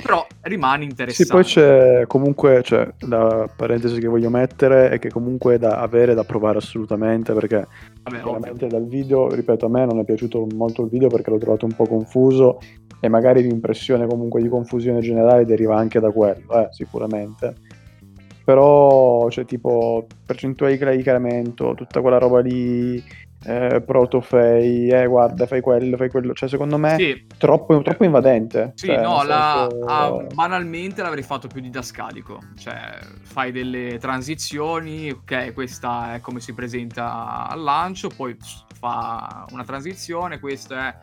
però rimane interessante. Sì, poi c'è comunque, cioè, la parentesi che voglio mettere è che comunque è da avere, da provare assolutamente, perché vabbè, ovviamente dal video, ripeto, a me non è piaciuto molto il video perché l'ho trovato un po' confuso e magari l'impressione comunque di confusione generale deriva anche da quello, eh, sicuramente. Però c'è, cioè, tipo percentuali di caricamento, tutta quella roba lì, eh, protofei, eh guarda fai quello, fai quello, cioè secondo me sì. troppo, troppo invadente. Sì, cioè, no, la, senso... ah, banalmente l'avrei fatto più didascalico, cioè fai delle transizioni, ok, questa è come si presenta al lancio, poi fa una transizione, questo è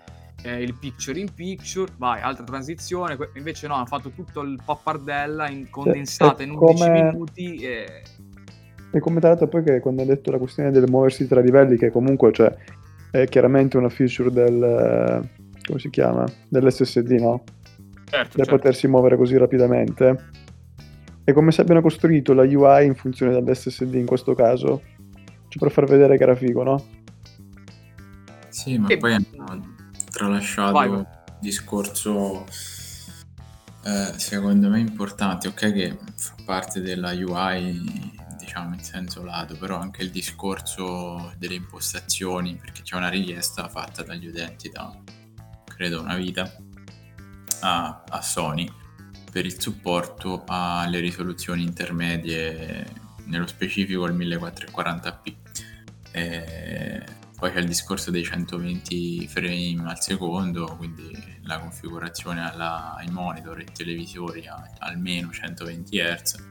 Eh, il picture in picture, vai, altra transizione. Invece no, hanno fatto tutto il pappardella in condensata, cioè, in undici minuti e... e come tra l'altro poi che quando hai detto la questione del muoversi tra livelli, che comunque, cioè, è chiaramente una feature del come si chiama? dell'esse esse di, no? certo, per certo. potersi muovere così rapidamente. E come se abbiano costruito la U I in funzione dell'esse esse di in questo caso, cioè per far vedere che era figo, no? Sì, ma e... poi hanno tralasciato Vai. un discorso eh, secondo me importante, ok, che fa parte della U I, diciamo in senso lato, però anche il discorso delle impostazioni, perché c'è una richiesta fatta dagli utenti da credo una vita a, a Sony per il supporto alle risoluzioni intermedie, nello specifico il millequattrocentoquaranta p. E poi c'è il discorso dei centoventi frame al secondo, quindi la configurazione alla, ai monitor e televisori a almeno centoventi hertz.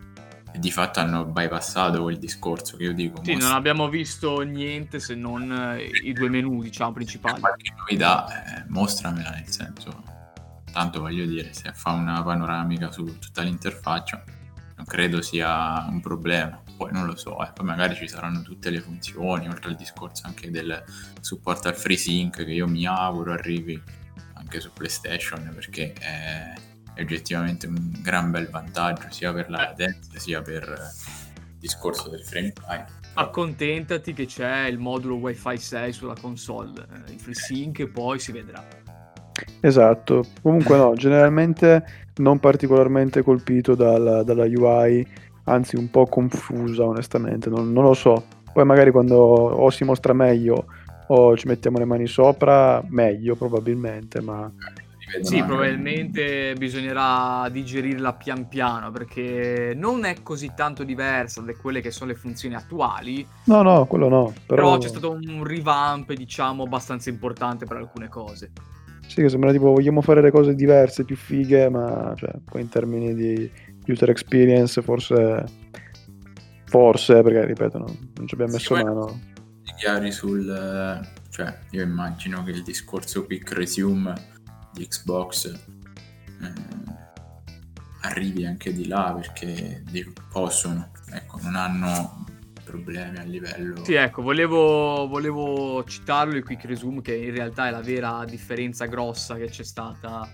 E di fatto hanno bypassato quel discorso che io dico. Sì, mostri... non abbiamo visto niente se non i due menu, diciamo, principali. Qualche novità, eh, mostramela, nel senso, tanto voglio dire, se fa una panoramica su tutta l'interfaccia non credo sia un problema. Poi non lo so, eh. Poi magari ci saranno tutte le funzioni, oltre al discorso anche del supporto al FreeSync, che io mi auguro arrivi anche su PlayStation, perché è oggettivamente un gran bel vantaggio sia per la latenza sia per il discorso del frame time. Accontentati che c'è il modulo wifi sei sulla console, il FreeSync, e poi si vedrà. Esatto. Comunque no, generalmente non particolarmente colpito dalla, dalla U I, anzi un po' confusa onestamente, non, non lo so. Poi magari quando o si mostra meglio o ci mettiamo le mani sopra, meglio probabilmente, ma... Sì, probabilmente bisognerà digerirla pian piano, perché non è così tanto diversa da quelle che sono le funzioni attuali. No, no, quello no. Però, però c'è stato un revamp, diciamo, abbastanza importante per alcune cose. Sì, che sembra tipo vogliamo fare le cose diverse, più fighe, ma cioè, poi in termini di user experience forse, forse perché ripeto, no, non ci abbiamo messo sì, mano. Chiari sul, cioè io immagino che il discorso Quick Resume Xbox eh, arrivi anche di là, perché possono, ecco, non hanno problemi a livello. Sì, ecco, volevo, volevo citarlo il Quick Resume, che in realtà è la vera differenza grossa che c'è stata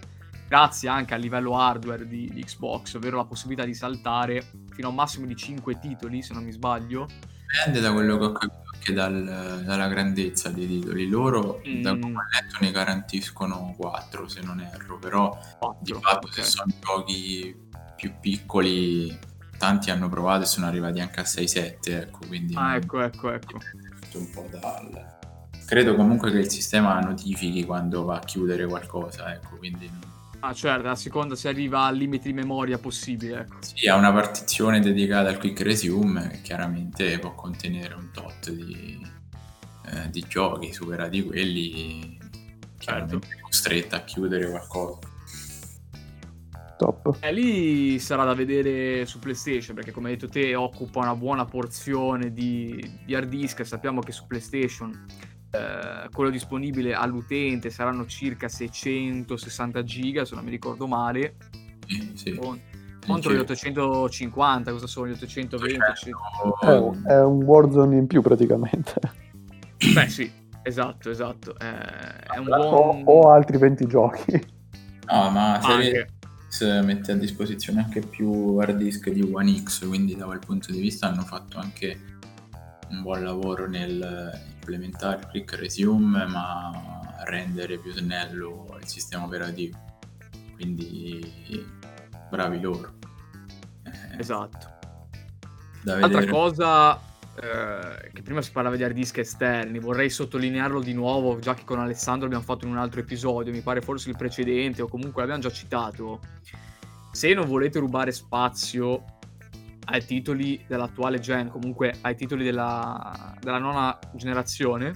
grazie anche a livello hardware di, di Xbox, ovvero la possibilità di saltare fino a un massimo di cinque titoli, se non mi sbaglio. Dipende da quello che ho capito, anche dal, dalla grandezza dei titoli loro, mm. da come ho letto ne garantiscono quattro se non erro, però quattro, di fatto okay. se sono giochi più piccoli tanti hanno provato e sono arrivati anche a sei sette, ecco, quindi ah, ecco, ecco, ecco. un po' dal... Credo comunque che il sistema notifichi quando va a chiudere qualcosa, ecco, quindi... Ah, certo, a seconda si arriva al limite di memoria possibile, ecco. Sì, ha una partizione dedicata al Quick Resume che chiaramente può contenere un tot di, eh, di giochi, superati quelli, chiaramente certo. costretta a chiudere qualcosa. Top. E eh, lì sarà da vedere su PlayStation, perché come hai detto te occupa una buona porzione di, di hard disk, e sappiamo che su PlayStation... Uh, quello disponibile all'utente saranno circa seicentosessanta giga, se non mi ricordo male, sì, sì. Con, contro gli ottocentocinquanta, cosa sono gli ottocentoventi? È, è un Warzone in più praticamente. Beh sì, esatto, esatto. È, è un buon... o, o altri venti giochi. No, ma se mette a disposizione anche più hard disk di One X, quindi da quel punto di vista hanno fatto anche un buon lavoro nel... implementare Quick Resume, ma rendere più snello il sistema operativo, quindi bravi loro. Eh, esatto. Altra cosa eh, che prima si parlava di hard disk esterni, vorrei sottolinearlo di nuovo, già che con Alessandro abbiamo fatto in un altro episodio, mi pare forse il precedente o comunque l'abbiamo già citato: se non volete rubare spazio ai titoli dell'attuale gen, comunque ai titoli della, della nona generazione,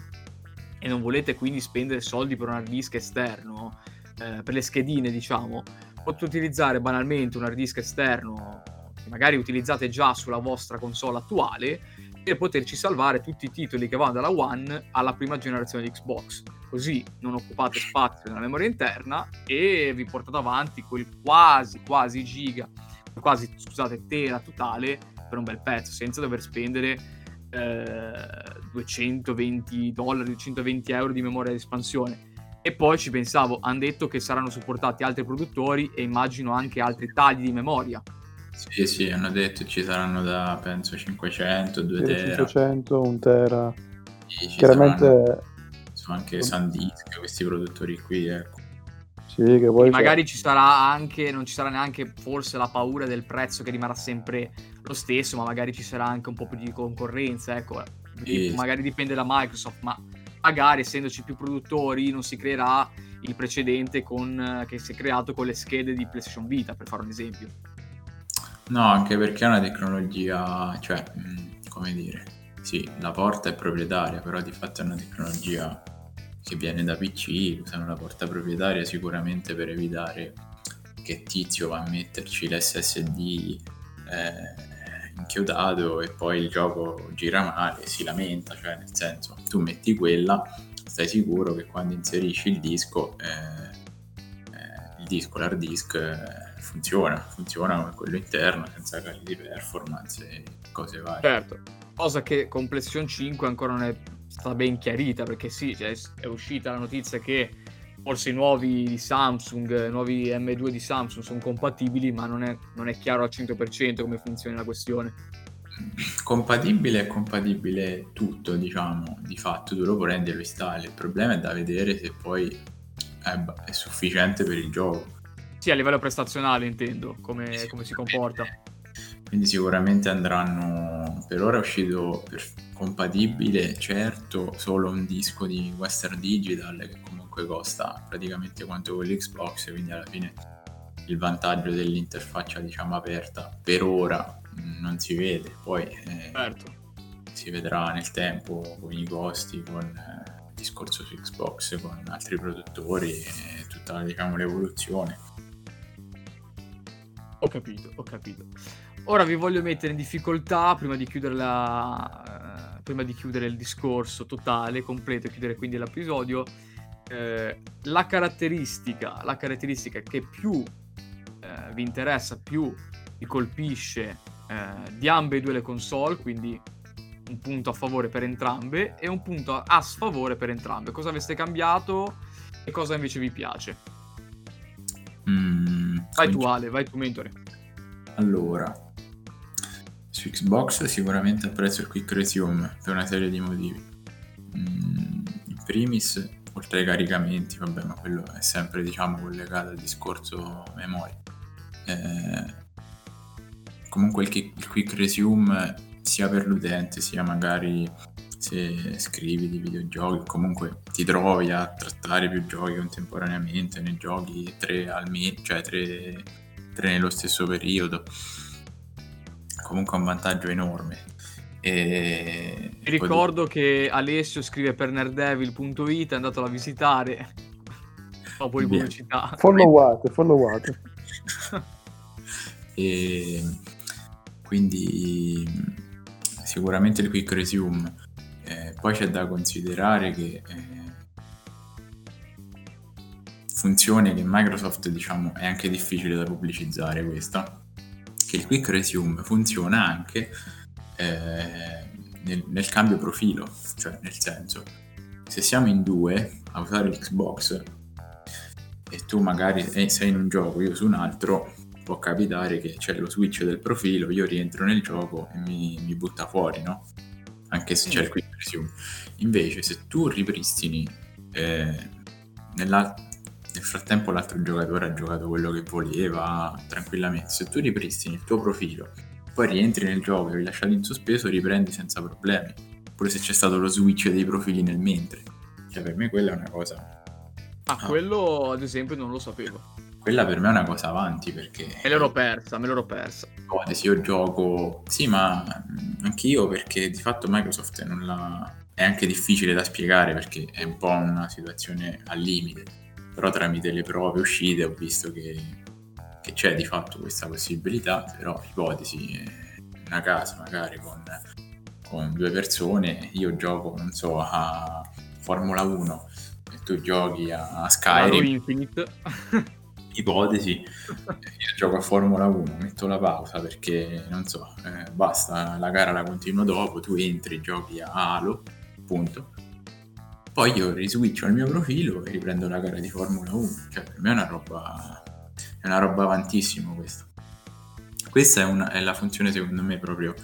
e non volete quindi spendere soldi per un hard disk esterno, eh, per le schedine diciamo, potete utilizzare banalmente un hard disk esterno che magari utilizzate già sulla vostra console attuale per poterci salvare tutti i titoli che vanno dalla One alla prima generazione di Xbox, così non occupate spazio nella memoria interna e vi portate avanti quel quasi quasi giga quasi, scusate, tela totale per un bel pezzo, senza dover spendere eh, duecentoventi dollari, duecentoventi euro di memoria di espansione. E poi ci pensavo, hanno detto che saranno supportati altri produttori e immagino anche altri tagli di memoria. Sì, sì, hanno detto ci saranno da, penso, cinquecento, due tera. cinquecento, un tera. Sì, chiaramente saranno, sono anche SanDisk, questi produttori qui, ecco. Sì, che poi magari ci sarà anche, non ci sarà neanche forse la paura del prezzo che rimarrà sempre lo stesso, ma magari ci sarà anche un po' più di concorrenza, ecco. Sì. Magari dipende da Microsoft, ma magari essendoci più produttori non si creerà il precedente con, che si è creato con le schede di PlayStation Vita, per fare un esempio. No, anche perché è una tecnologia, cioè, come dire, sì, la porta è proprietaria, però di fatto è una tecnologia che viene da P C, usano la porta proprietaria sicuramente per evitare che tizio va a metterci l'esse esse di eh, inchiodato e poi il gioco gira male, si lamenta, cioè nel senso tu metti quella, stai sicuro che quando inserisci il disco eh, eh, il disco, l'hard disk eh, funziona, funziona come quello interno senza cali di performance e cose varie. Certo, cosa che con PlayStation cinque ancora non è stata ben chiarita, perché sì, cioè, è uscita la notizia che forse i nuovi di Samsung, i nuovi M due di Samsung sono compatibili, ma non è, non è chiaro al cento per cento come funziona la questione. Compatibile è compatibile tutto, diciamo, di fatto tu lo puoi rendere, lo installi, il problema è da vedere se poi è, è sufficiente per il gioco. Sì, a livello prestazionale intendo, come, come si comporta. Quindi sicuramente andranno, per ora è uscito per, compatibile, certo, solo un disco di Western Digital che comunque costa praticamente quanto quello Xbox, quindi alla fine il vantaggio dell'interfaccia diciamo aperta per ora non si vede, poi eh, certo, si vedrà nel tempo con i costi, con eh, il discorso su Xbox, con altri produttori e tutta diciamo l'evoluzione. Ho capito, ho capito. Ora vi voglio mettere in difficoltà prima di chiudere la eh, prima di chiudere il discorso totale, completo, e chiudere quindi l'episodio. Eh, la caratteristica, la caratteristica che più eh, vi interessa, più vi colpisce eh, di ambedue le console, quindi un punto a favore per entrambe e un punto a sfavore per entrambe. Cosa aveste cambiato e cosa invece vi piace? Mm, vai tu Ale, vai tu mentore. Allora, su Xbox sicuramente apprezzo il Quick Resume per una serie di motivi. Mm, in primis, oltre ai caricamenti, vabbè, ma quello è sempre diciamo collegato al discorso memoria. Eh, comunque il, kick, il Quick Resume sia per l'utente, sia magari se scrivi di videogiochi, comunque ti trovi a trattare più giochi contemporaneamente, ne giochi tre al mese, cioè tre tre nello stesso periodo. Comunque è un vantaggio enorme. E vi ricordo poi che Alessio scrive per nerdevil punto it, è andato a visitare dopo le pubblicità. Followate, followate. E quindi sicuramente il Quick Resume. Eh, poi c'è da considerare che eh, funzione che Microsoft diciamo è anche difficile da pubblicizzare questa, che il Quick Resume funziona anche eh, nel, nel cambio profilo, cioè nel senso se siamo in due a usare l'Xbox e tu magari sei in un gioco, io su un altro, può capitare che c'è lo switch del profilo, io rientro nel gioco e mi, mi butta fuori, no? Anche se c'è il Quick Resume. Invece se tu ripristini eh, nella nel frattempo l'altro giocatore ha giocato quello che voleva tranquillamente, se tu ripristini il tuo profilo poi rientri nel gioco e vi lasciate in sospeso, riprendi senza problemi, pure se c'è stato lo switch dei profili nel mentre, cioè per me quella è una cosa ah, ah. quello ad esempio non lo sapevo, quella per me è una cosa avanti, perché me l'ero persa, me l'ero persa oh, se io gioco, sì ma anch'io, perché di fatto Microsoft non la... è anche difficile da spiegare perché è un po' una situazione al limite, però tramite le prove uscite ho visto che, che c'è di fatto questa possibilità, però ipotesi, una casa magari con, con due persone, io gioco, non so, a Formula uno e tu giochi a, a Skyrim, Infinite. Ipotesi, io gioco a Formula uno, metto la pausa perché, non so, eh, basta, la gara la continuo dopo, tu entri, giochi a Halo, punto. Poi io riswitcho al mio profilo e riprendo la gara di Formula uno, cioè per me è una roba, è una roba avantissima questa. Questa è, una, è la funzione secondo me proprio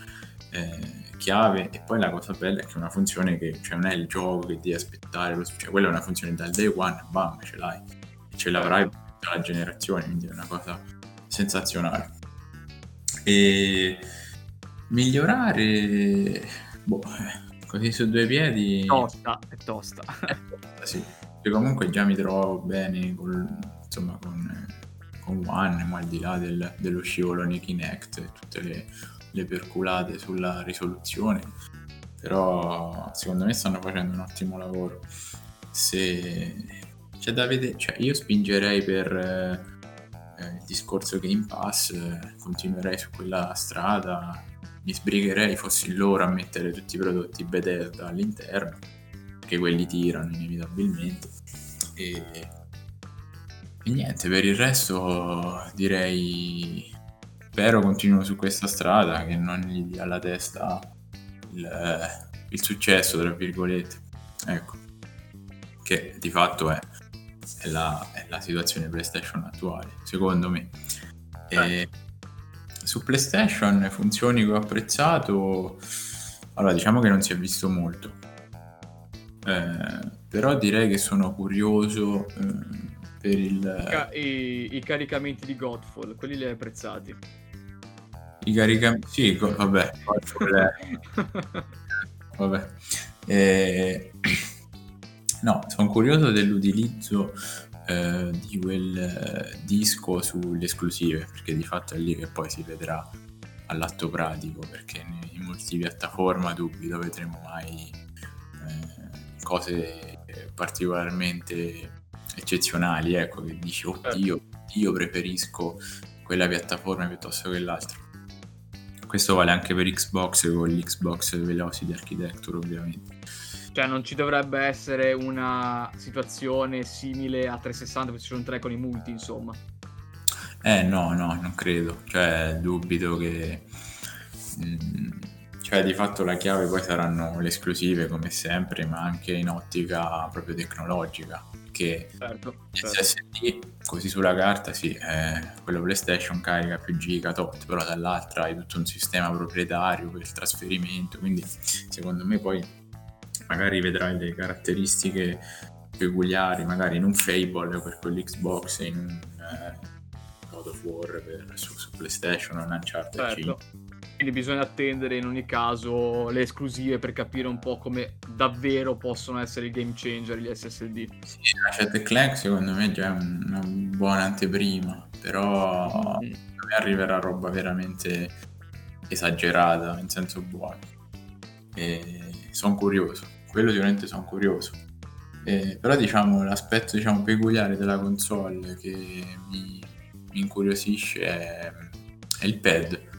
eh, chiave. E poi la cosa bella è che è una funzione che, cioè, non è il gioco che devi aspettare, cioè quella è una funzione dal day one, bam, ce l'hai, ce l'avrai per tutta la generazione, quindi è una cosa sensazionale. E migliorare, boh, così su due piedi, tosta, è tosta. È tosta, sì. Perché comunque già mi trovo bene col, insomma, con, con One, ma al di là del, dello scivolone Kinect e tutte le, le perculate sulla risoluzione, però secondo me stanno facendo un ottimo lavoro. Se c'è da vedere, cioè io spingerei per eh, il discorso Game Pass, eh, continuerei su quella strada. Mi sbrigherei, fossi loro, a mettere tutti i prodotti Bethesda all'interno, perché quelli tirano inevitabilmente. E, e niente, per il resto direi, spero continuino su questa strada, che non gli dia alla testa il, il successo, tra virgolette, ecco, che di fatto è, è, la, è la situazione PlayStation attuale, secondo me. E, su PlayStation funzioni che ho apprezzato, allora diciamo che non si è visto molto, eh, però direi che sono curioso eh, per il... I, ca- i, i caricamenti di Godfall, quelli li hai apprezzati? I caricamenti... sì, co- vabbè, vabbè. Eh, no, sono curioso dell'utilizzo Eh, di quel eh, disco sulle esclusive, perché di fatto è lì che poi si vedrà all'atto pratico, perché in multipiattaforma dubito vedremo mai eh, cose particolarmente eccezionali, ecco, che dici oddio, io preferisco quella piattaforma piuttosto che l'altra. Questo vale anche per Xbox, con l'Xbox Velocity Architecture ovviamente. Cioè non ci dovrebbe essere una situazione simile a trecentosessanta, perché ci sono tre con i multi, insomma. Eh no, no, non credo. Cioè dubito che... Mh, cioè di fatto la chiave poi saranno le esclusive come sempre, ma anche in ottica proprio tecnologica. Che certo, S S D, certo. Così sulla carta sì, eh, quello PlayStation carica più giga tot, però dall'altra hai tutto un sistema proprietario per il trasferimento, quindi secondo me poi... magari vedrai delle caratteristiche peculiari, magari in un Fable per quell'Xbox e in un eh, Code of War per, su, su PlayStation o lanciarti a cinque. Quindi bisogna attendere in ogni caso le esclusive per capire un po' come davvero possono essere i game changer gli S S D. Sì, Ratchet and Clank secondo me è già una buona anteprima, però mm. arriverà roba veramente esagerata in senso buono. E sono curioso, quello sicuramente sono curioso, eh, però diciamo l'aspetto diciamo peculiare della console che mi, mi incuriosisce è, è il pad.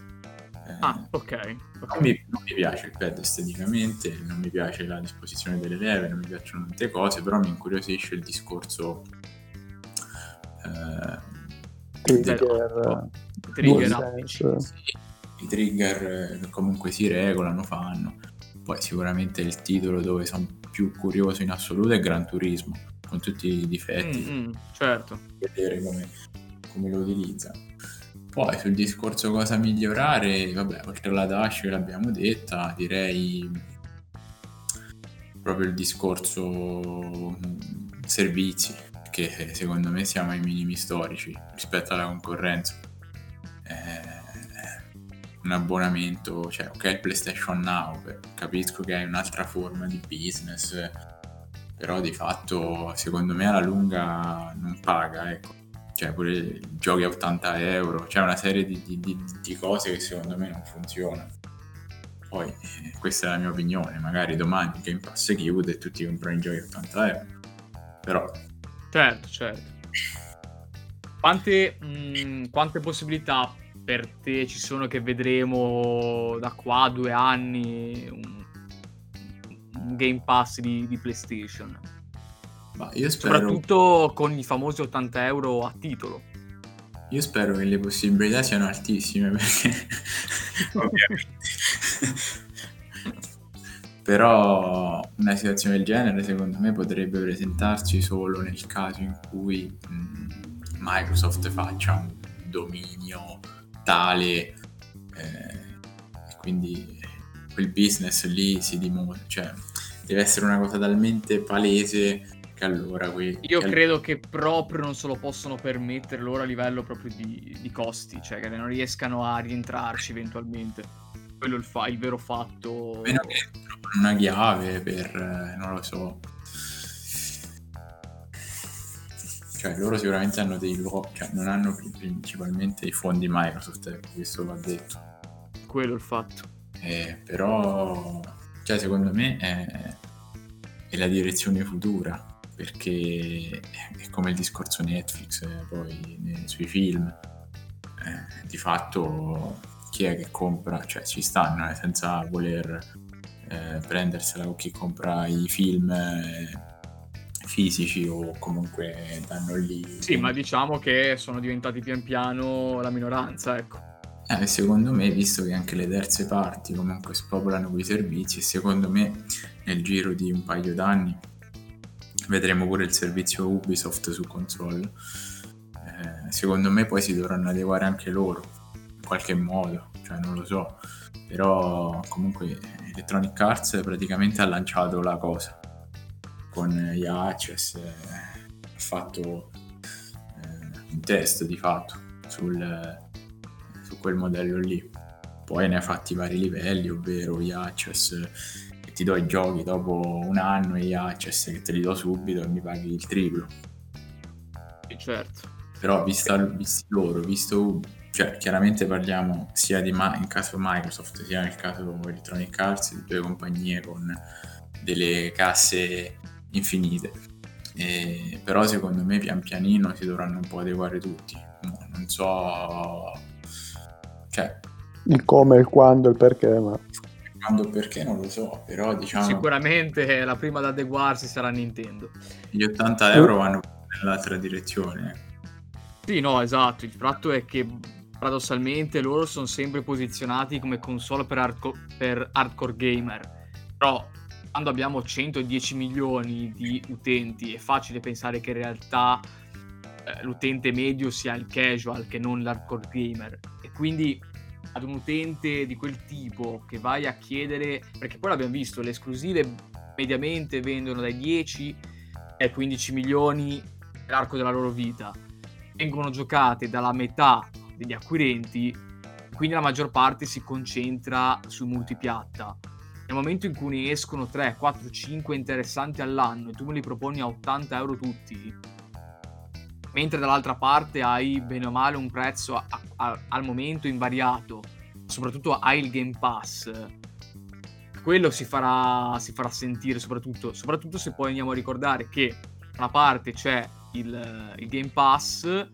Eh, ah, ok. okay. Non, mi, non mi piace il pad esteticamente, non mi piace la disposizione delle leve, non mi piacciono tante cose, però mi incuriosisce il discorso eh, trigger, trigger sì, i trigger comunque si regolano, fanno. Poi sicuramente il titolo dove sono più curioso in assoluto è Gran Turismo, con tutti i difetti, mm, mm, certo, vedere come, come lo utilizza. Poi sul discorso cosa migliorare, vabbè, oltre alla dash che l'abbiamo detta, direi proprio il discorso servizi, che secondo me siamo ai minimi storici rispetto alla concorrenza. Eh, un abbonamento, cioè ok il PlayStation Now, capisco che è un'altra forma di business, però di fatto secondo me alla lunga non paga, ecco, cioè pure giochi a ottanta euro, c'è cioè una serie di, di, di, di cose che secondo me non funzionano. Poi eh, questa è la mia opinione, magari domani Game Pass chiude e tutti comprano i giochi a ottanta euro, però certo, certo. Quante, mh, quante possibilità per te ci sono che vedremo da qua a due anni un, un Game Pass di, di PlayStation? Bah, io spero... soprattutto con i famosi ottanta euro a titolo. Io spero che le possibilità siano altissime perché ovviamente Però una situazione del genere secondo me potrebbe presentarsi solo nel caso in cui mh, Microsoft faccia un dominio tale eh, e quindi quel business lì si dimostra, cioè deve essere una cosa talmente palese che allora que- io che credo all- che proprio non se lo possono permettere loro a livello proprio di, di costi, cioè che non riescano a rientrarci eventualmente. Quello il, fa- il vero fatto. Meno che trovano una chiave per, non lo so, cioè loro sicuramente hanno dei luoghi, cioè non hanno principalmente i fondi Microsoft, questo va detto, quello il fatto, eh, però cioè secondo me è, è la direzione futura, perché è come il discorso Netflix eh, poi nei, sui film eh, di fatto chi è che compra, cioè ci stanno eh, senza voler eh, prendersela con chi compra i film eh, fisici o comunque danno lì. Sì, ma diciamo che sono diventati pian piano la minoranza, ecco. Eh, secondo me, visto che anche le terze parti comunque spopolano quei servizi, secondo me nel giro di un paio d'anni vedremo pure il servizio Ubisoft su console. Eh, secondo me poi si dovranno adeguare anche loro. Qualche modo, cioè non lo so, però comunque Electronic Arts praticamente ha lanciato la cosa con gli Access, eh, ha fatto eh, un test di fatto sul, eh, su quel modello lì, poi ne ha fatti vari livelli, ovvero gli Access che ti do i giochi dopo un anno e gli Access che te li do subito e mi paghi il triplo. E certo. Però vista, visti loro, visto cioè chiaramente parliamo sia di ma- in caso Microsoft sia nel caso Electronic Arts, due compagnie con delle casse infinite, e, però secondo me pian pianino si dovranno un po' adeguare tutti, no, non so cioè il come, il quando, il perché, ma il quando e il perché non lo so, però diciamo sicuramente la prima ad adeguarsi sarà Nintendo. Gli ottanta euro vanno nell'altra direzione. Sì, no, esatto, il fatto è che paradossalmente loro sono sempre posizionati come console per, hardco- per hardcore gamer, però quando abbiamo centodieci milioni di utenti è facile pensare che in realtà eh, l'utente medio sia il casual che non l'hardcore gamer, e quindi ad un utente di quel tipo che vai a chiedere, perché poi l'abbiamo visto, le esclusive mediamente vendono dai dieci ai quindici milioni nell'arco della loro vita, vengono giocate dalla metà degli acquirenti, quindi la maggior parte si concentra su multipiatta. Nel momento in cui ne escono tre, quattro, cinque interessanti all'anno e tu me li proponi a ottanta euro tutti, mentre dall'altra parte hai bene o male un prezzo a, a, al momento invariato, soprattutto hai il Game Pass, quello si farà, si farà sentire soprattutto, soprattutto se poi andiamo a ricordare che da una parte c'è il, il Game Pass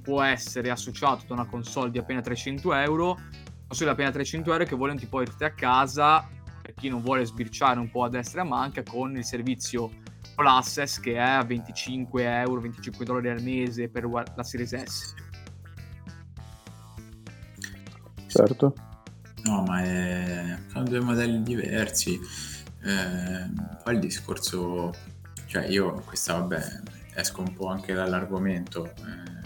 può essere associato da una console di appena trecento euro, console di appena trecento euro che vuole un tipo irti a casa per chi non vuole sbirciare un po' a destra e a manca con il servizio All Access che è a venticinque euro, venticinque dollari al mese per la Series S. Certo. No, ma è... sono due modelli diversi. Eh, poi il discorso, cioè io questa vabbè esco un po' anche dall'argomento, eh,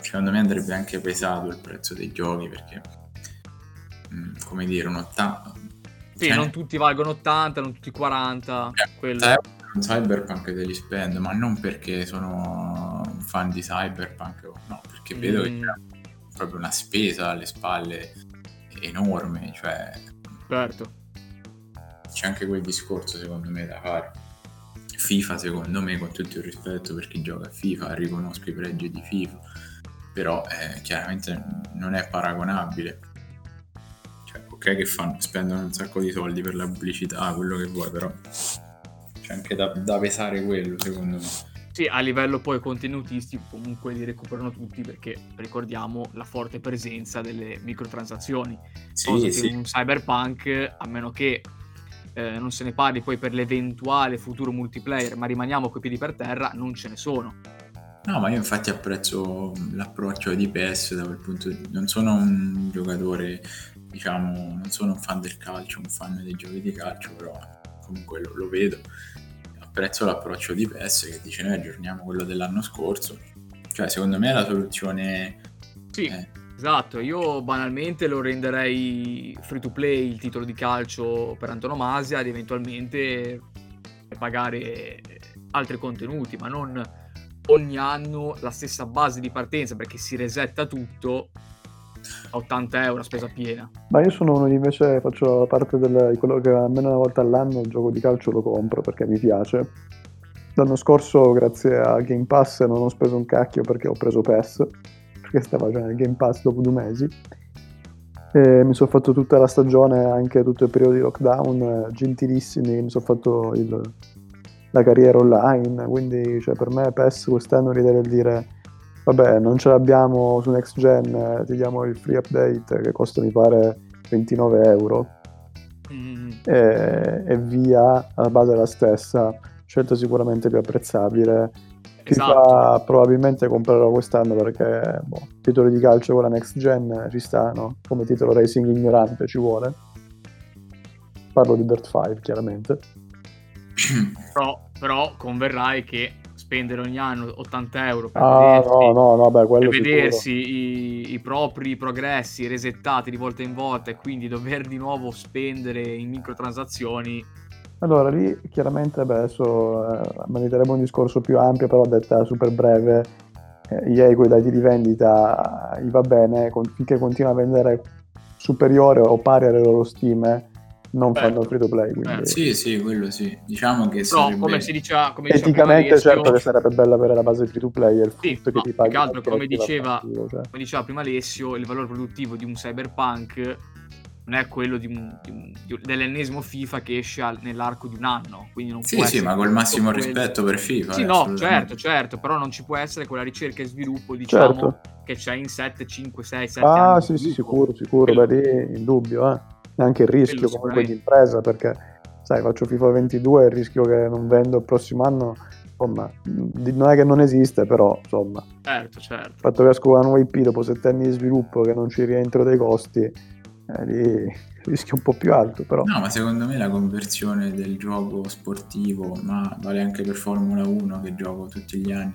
secondo me andrebbe anche pesato il prezzo dei giochi, perché mh, come dire, un ottanta sì, cioè, non tutti valgono ottanta, non tutti quaranta, eh, un Cyberpunk te li spendo, ma non perché sono un fan di Cyberpunk, no, perché vedo mm. che c'è proprio una spesa alle spalle enorme, cioè certo. C'è anche quel discorso secondo me da fare. FIFA secondo me, con tutto il rispetto per chi gioca a FIFA, riconosco i pregi di FIFA, però eh, chiaramente non è paragonabile, cioè ok che fanno, spendono un sacco di soldi per la pubblicità, quello che vuoi, però c'è anche da, da pesare quello secondo me. Sì, a livello poi contenutisti comunque li recuperano tutti, perché ricordiamo la forte presenza delle microtransazioni, sì, cosa sì. Che in Cyberpunk, a meno che eh, non se ne parli poi per l'eventuale futuro multiplayer, ma rimaniamo coi piedi per terra, non ce ne sono. No, ma io infatti apprezzo l'approccio di P E S da quel punto di vista. Non sono un giocatore diciamo, non sono un fan del calcio, un fan dei giochi di calcio, però comunque lo, lo vedo, apprezzo l'approccio di P E S che dice noi aggiorniamo quello dell'anno scorso, cioè secondo me è la soluzione. Sì, eh. esatto, io banalmente lo renderei free to play il titolo di calcio per antonomasia ed eventualmente pagare altri contenuti, ma non ogni anno la stessa base di partenza perché si resetta tutto a ottanta euro a spesa piena. Ma io sono uno che invece faccio parte del, di quello che almeno una volta all'anno il gioco di calcio lo compro perché mi piace. L'anno scorso grazie a Game Pass non ho speso un cacchio perché ho preso P E S perché stava già nel Game Pass dopo due mesi e mi sono fatto tutta la stagione, anche tutto il periodo di lockdown, gentilissimi, mi sono fatto il, la carriera online, quindi cioè, per me P E S quest'anno gli deve dire vabbè, non ce l'abbiamo su Next Gen, ti diamo il free update che costa mi pare ventinove euro mm. e, e via, alla base è la stessa, scelta sicuramente più apprezzabile. Esatto. FIFA probabilmente comprerò quest'anno perché boh, titoli di calcio con la Next Gen ci stanno, come titolo racing ignorante ci vuole, parlo di Dirt cinque chiaramente. però, però converrai che spendere ogni anno ottanta euro per ah, vedersi, no, no, no, beh, per vedersi i, i propri progressi resettati di volta in volta e quindi dover di nuovo spendere in microtransazioni. Allora lì chiaramente beh, adesso eh, meriterebbe un discorso più ampio, però detta super breve, eh, E A con i dati di vendita gli va bene, con, finché continua a vendere superiore o pari alle loro stime non beh, fanno free to play, quindi eh, sì sì quello sì, diciamo che no, come si diceva, come eticamente diceva certo che sarebbe bello avere la base free to play e il sì, frutto no, che ti paghi altro, come diceva partito, cioè. Come diceva prima Alessio, il valore produttivo di un Cyberpunk non è quello di un, di un, di un, dell'ennesimo FIFA che esce al, nell'arco di un anno, quindi non sì può sì, ma col massimo quello... rispetto per FIFA sì eh, no certo certo però non ci può essere quella ricerca e sviluppo diciamo certo. Che c'è in sette, cinque, sei, sette ah, anni sì sì sicuro sicuro quello... beh, lì in dubbio eh anche il rischio comunque di impresa, perché sai faccio FIFA ventidue, il rischio che non vendo il prossimo anno insomma non è che non esiste, però insomma certo certo il fatto che esco una nuova I P dopo sette anni di sviluppo che non ci rientro dei costi eh, lì rischio un po' più alto. Però no, ma secondo me la conversione del gioco sportivo, ma vale anche per Formula uno che gioco tutti gli anni,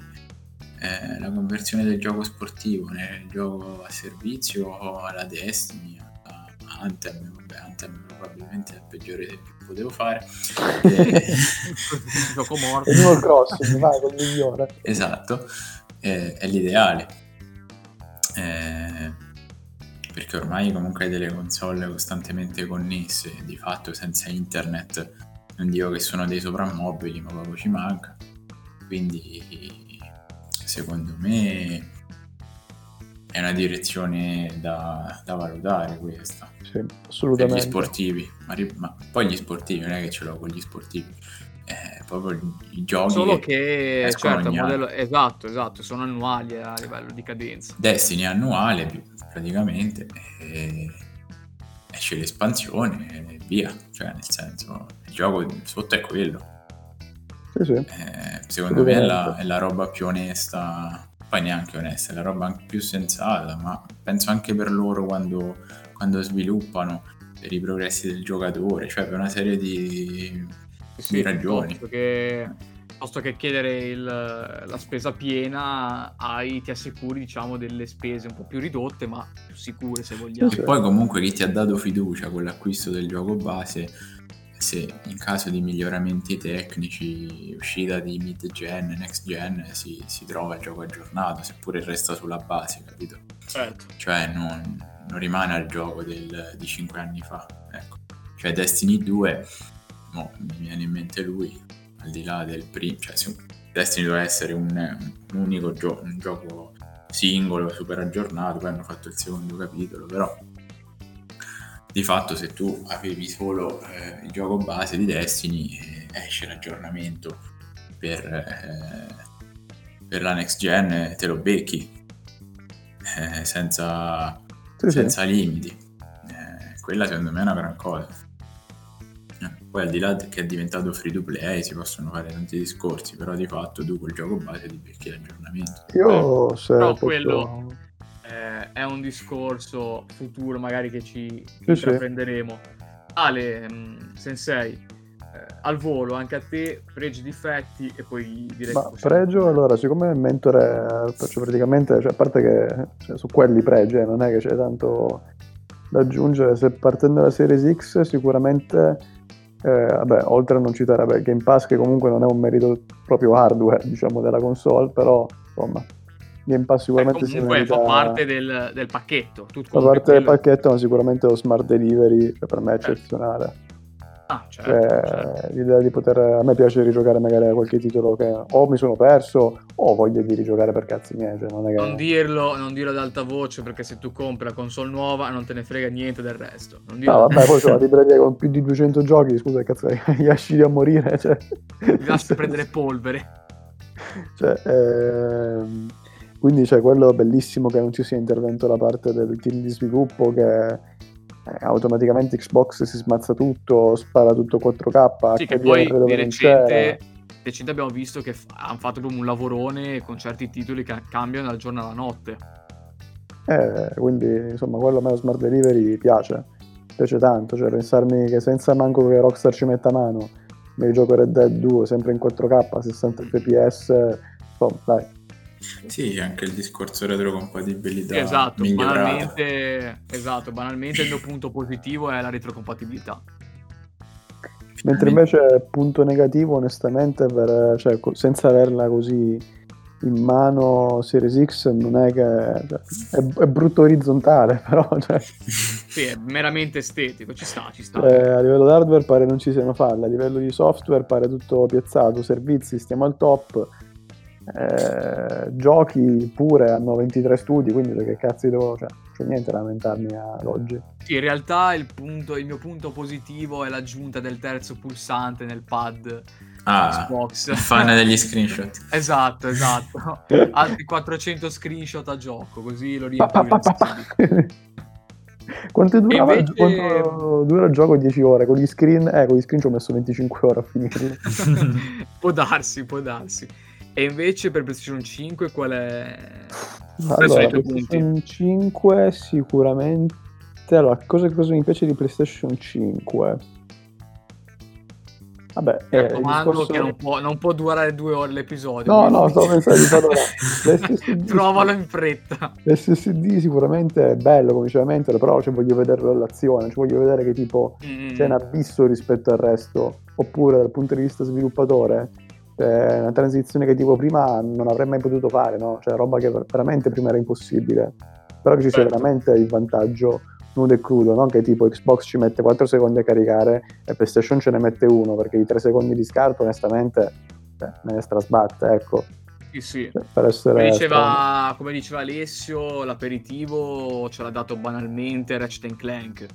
eh, la conversione del gioco sportivo nel gioco a servizio o alla Destiny, Anthem, vabbè, Anthem probabilmente è il peggiore esempio che potevo fare. E... gioco morto. Il nuovo cross, mi va con il migliore. Esatto, è, è l'ideale. È... Perché ormai comunque hai delle console costantemente connesse, di fatto senza internet, non dico che sono dei soprammobili, ma poco ci manca. Quindi, secondo me... è una direzione da, da valutare questa. Sì, assolutamente. Per gli sportivi, ma, ma poi gli sportivi non è che ce l'ho con gli sportivi, eh, proprio i giochi. Solo che, che certo, modello, esatto, esatto, sono annuali a livello di cadenza. Destiny è annuale praticamente, e esce l'espansione e via, cioè nel senso il gioco sotto è quello. Sì, sì. Eh, secondo me è la, è la roba più onesta. Poi neanche onesta, è la roba anche più sensata, ma penso anche per loro quando, quando sviluppano, per i progressi del giocatore, cioè per una serie di, sì, di ragioni. Piuttosto che chiedere il, la spesa piena, hai, ti assicuri diciamo delle spese un po' più ridotte, ma più sicure se vogliamo. E poi comunque chi ti ha dato fiducia con l'acquisto del gioco base, se in caso di miglioramenti tecnici, uscita di mid-gen, next-gen, si, si trova il gioco aggiornato, seppure resta sulla base, capito? Certo. Cioè non, non rimane al gioco del, di cinque anni fa, ecco. Cioè Destiny due, mo, mi viene in mente lui, al di là del primo, cioè Destiny doveva essere un, un unico gioco, un gioco singolo, super aggiornato, poi hanno fatto il secondo capitolo, però... Di fatto se tu avevi solo eh, il gioco base di Destiny eh, esce l'aggiornamento per, eh, per la next gen e te lo becchi eh, senza, sì, senza sì. limiti eh, quella secondo me è una gran cosa. Poi al di là che è diventato free to play si possono fare tanti discorsi, però di fatto tu col gioco base ti becchi l'aggiornamento. Io eh, se però posso... quello... eh, è un discorso futuro magari che ci intraprenderemo. Ale, mh, Sensei, al volo, anche a te, pregi, difetti e poi direi. Ma pregio, allora, siccome il mentore faccio praticamente, cioè, a parte che cioè, su quelli pregi, eh, non è che c'è tanto da aggiungere. Se partendo dalla Series X sicuramente, eh, vabbè, oltre a non citare vabbè, Game Pass, che comunque non è un merito proprio hardware, diciamo, della console, però insomma Game Pass sicuramente eh, comunque merita... fa parte del, del pacchetto, tutto fa parte quello... del pacchetto, ma sicuramente lo Smart Delivery, cioè, per me è eccezionale. Ah, certo, cioè, certo. L'idea di poter, a me piace rigiocare magari qualche titolo che o mi sono perso o voglio di rigiocare per cazzi miei, cioè non, è che... non dirlo non dirlo ad alta voce, perché se tu compri la console nuova non te ne frega niente del resto, non dirlo. No, vabbè, poi c'è una libreria con più di duecento giochi, scusa, cazzo, gli ascidi a morire, cioè ti lascio prendere polvere, cioè ehm... quindi c'è, cioè, quello è bellissimo che non ci sia intervento da parte del team di sviluppo, che automaticamente Xbox si smazza tutto, spara tutto quattro K. Sì, che poi di recente, recente abbiamo visto che f- hanno fatto come un lavorone con certi titoli che cambiano dal giorno alla notte, eh, quindi insomma quello a me lo Smart Delivery piace piace tanto, cioè pensarmi che senza manco che Rockstar ci metta mano mi gioco Red Dead due sempre in quattro K sessanta fps, insomma dai. Sì, anche il discorso retrocompatibilità. Esatto, banalmente, esatto, banalmente il mio punto positivo è la retrocompatibilità. Mentre invece punto negativo, onestamente, per, cioè, senza averla così in mano Series X non è che... Cioè, è, è brutto orizzontale, però... Cioè, sì, è meramente estetico, ci sta, ci sta. Eh, a livello di hardware pare non ci siano falle, a livello di software pare tutto piazzato, servizi, stiamo al top... Eh, giochi pure hanno ventitré studi, quindi che cazzo devo, cioè c'è niente da lamentarmi ad oggi. Sì, in realtà il punto, il mio punto positivo è l'aggiunta del terzo pulsante nel pad ah, Xbox. Fan degli screenshot. Esatto, esatto. Altri quattrocento screenshot a gioco, così lo riempio. Quanto dura invece... quanto dura il gioco? dieci ore con gli screen? Eh, con gli screen ci ho messo venticinque ore a finirli. Può darsi, può darsi. E invece per PlayStation cinque qual è? Allora, PlayStation cinque sicuramente, allora cosa, cosa mi piace di PlayStation cinque? Vabbè, mi eh, raccomando discorso... che non può, non può durare due ore l'episodio. No, no, sto pensando di farlo. Trovalo in fretta. L'esse esse di sicuramente è bello, come diceva Mentore, però cioè, voglio vederlo all'azione, cioè, voglio vedere che tipo mm. c'è un abisso rispetto al resto, oppure dal punto di vista sviluppatore. Cioè, una transizione che tipo prima non avrei mai potuto fare, no? Cioè roba che veramente prima era impossibile, però che ci sia veramente il vantaggio nudo e crudo, no? Che tipo Xbox ci mette quattro secondi a caricare e PlayStation ce ne mette uno, perché i tre secondi di scarto onestamente beh, me ne strasbatte, ecco. Sì, sì. Cioè, per essere come, diceva, come diceva Alessio, l'aperitivo ce l'ha dato banalmente Ratchet and Clank.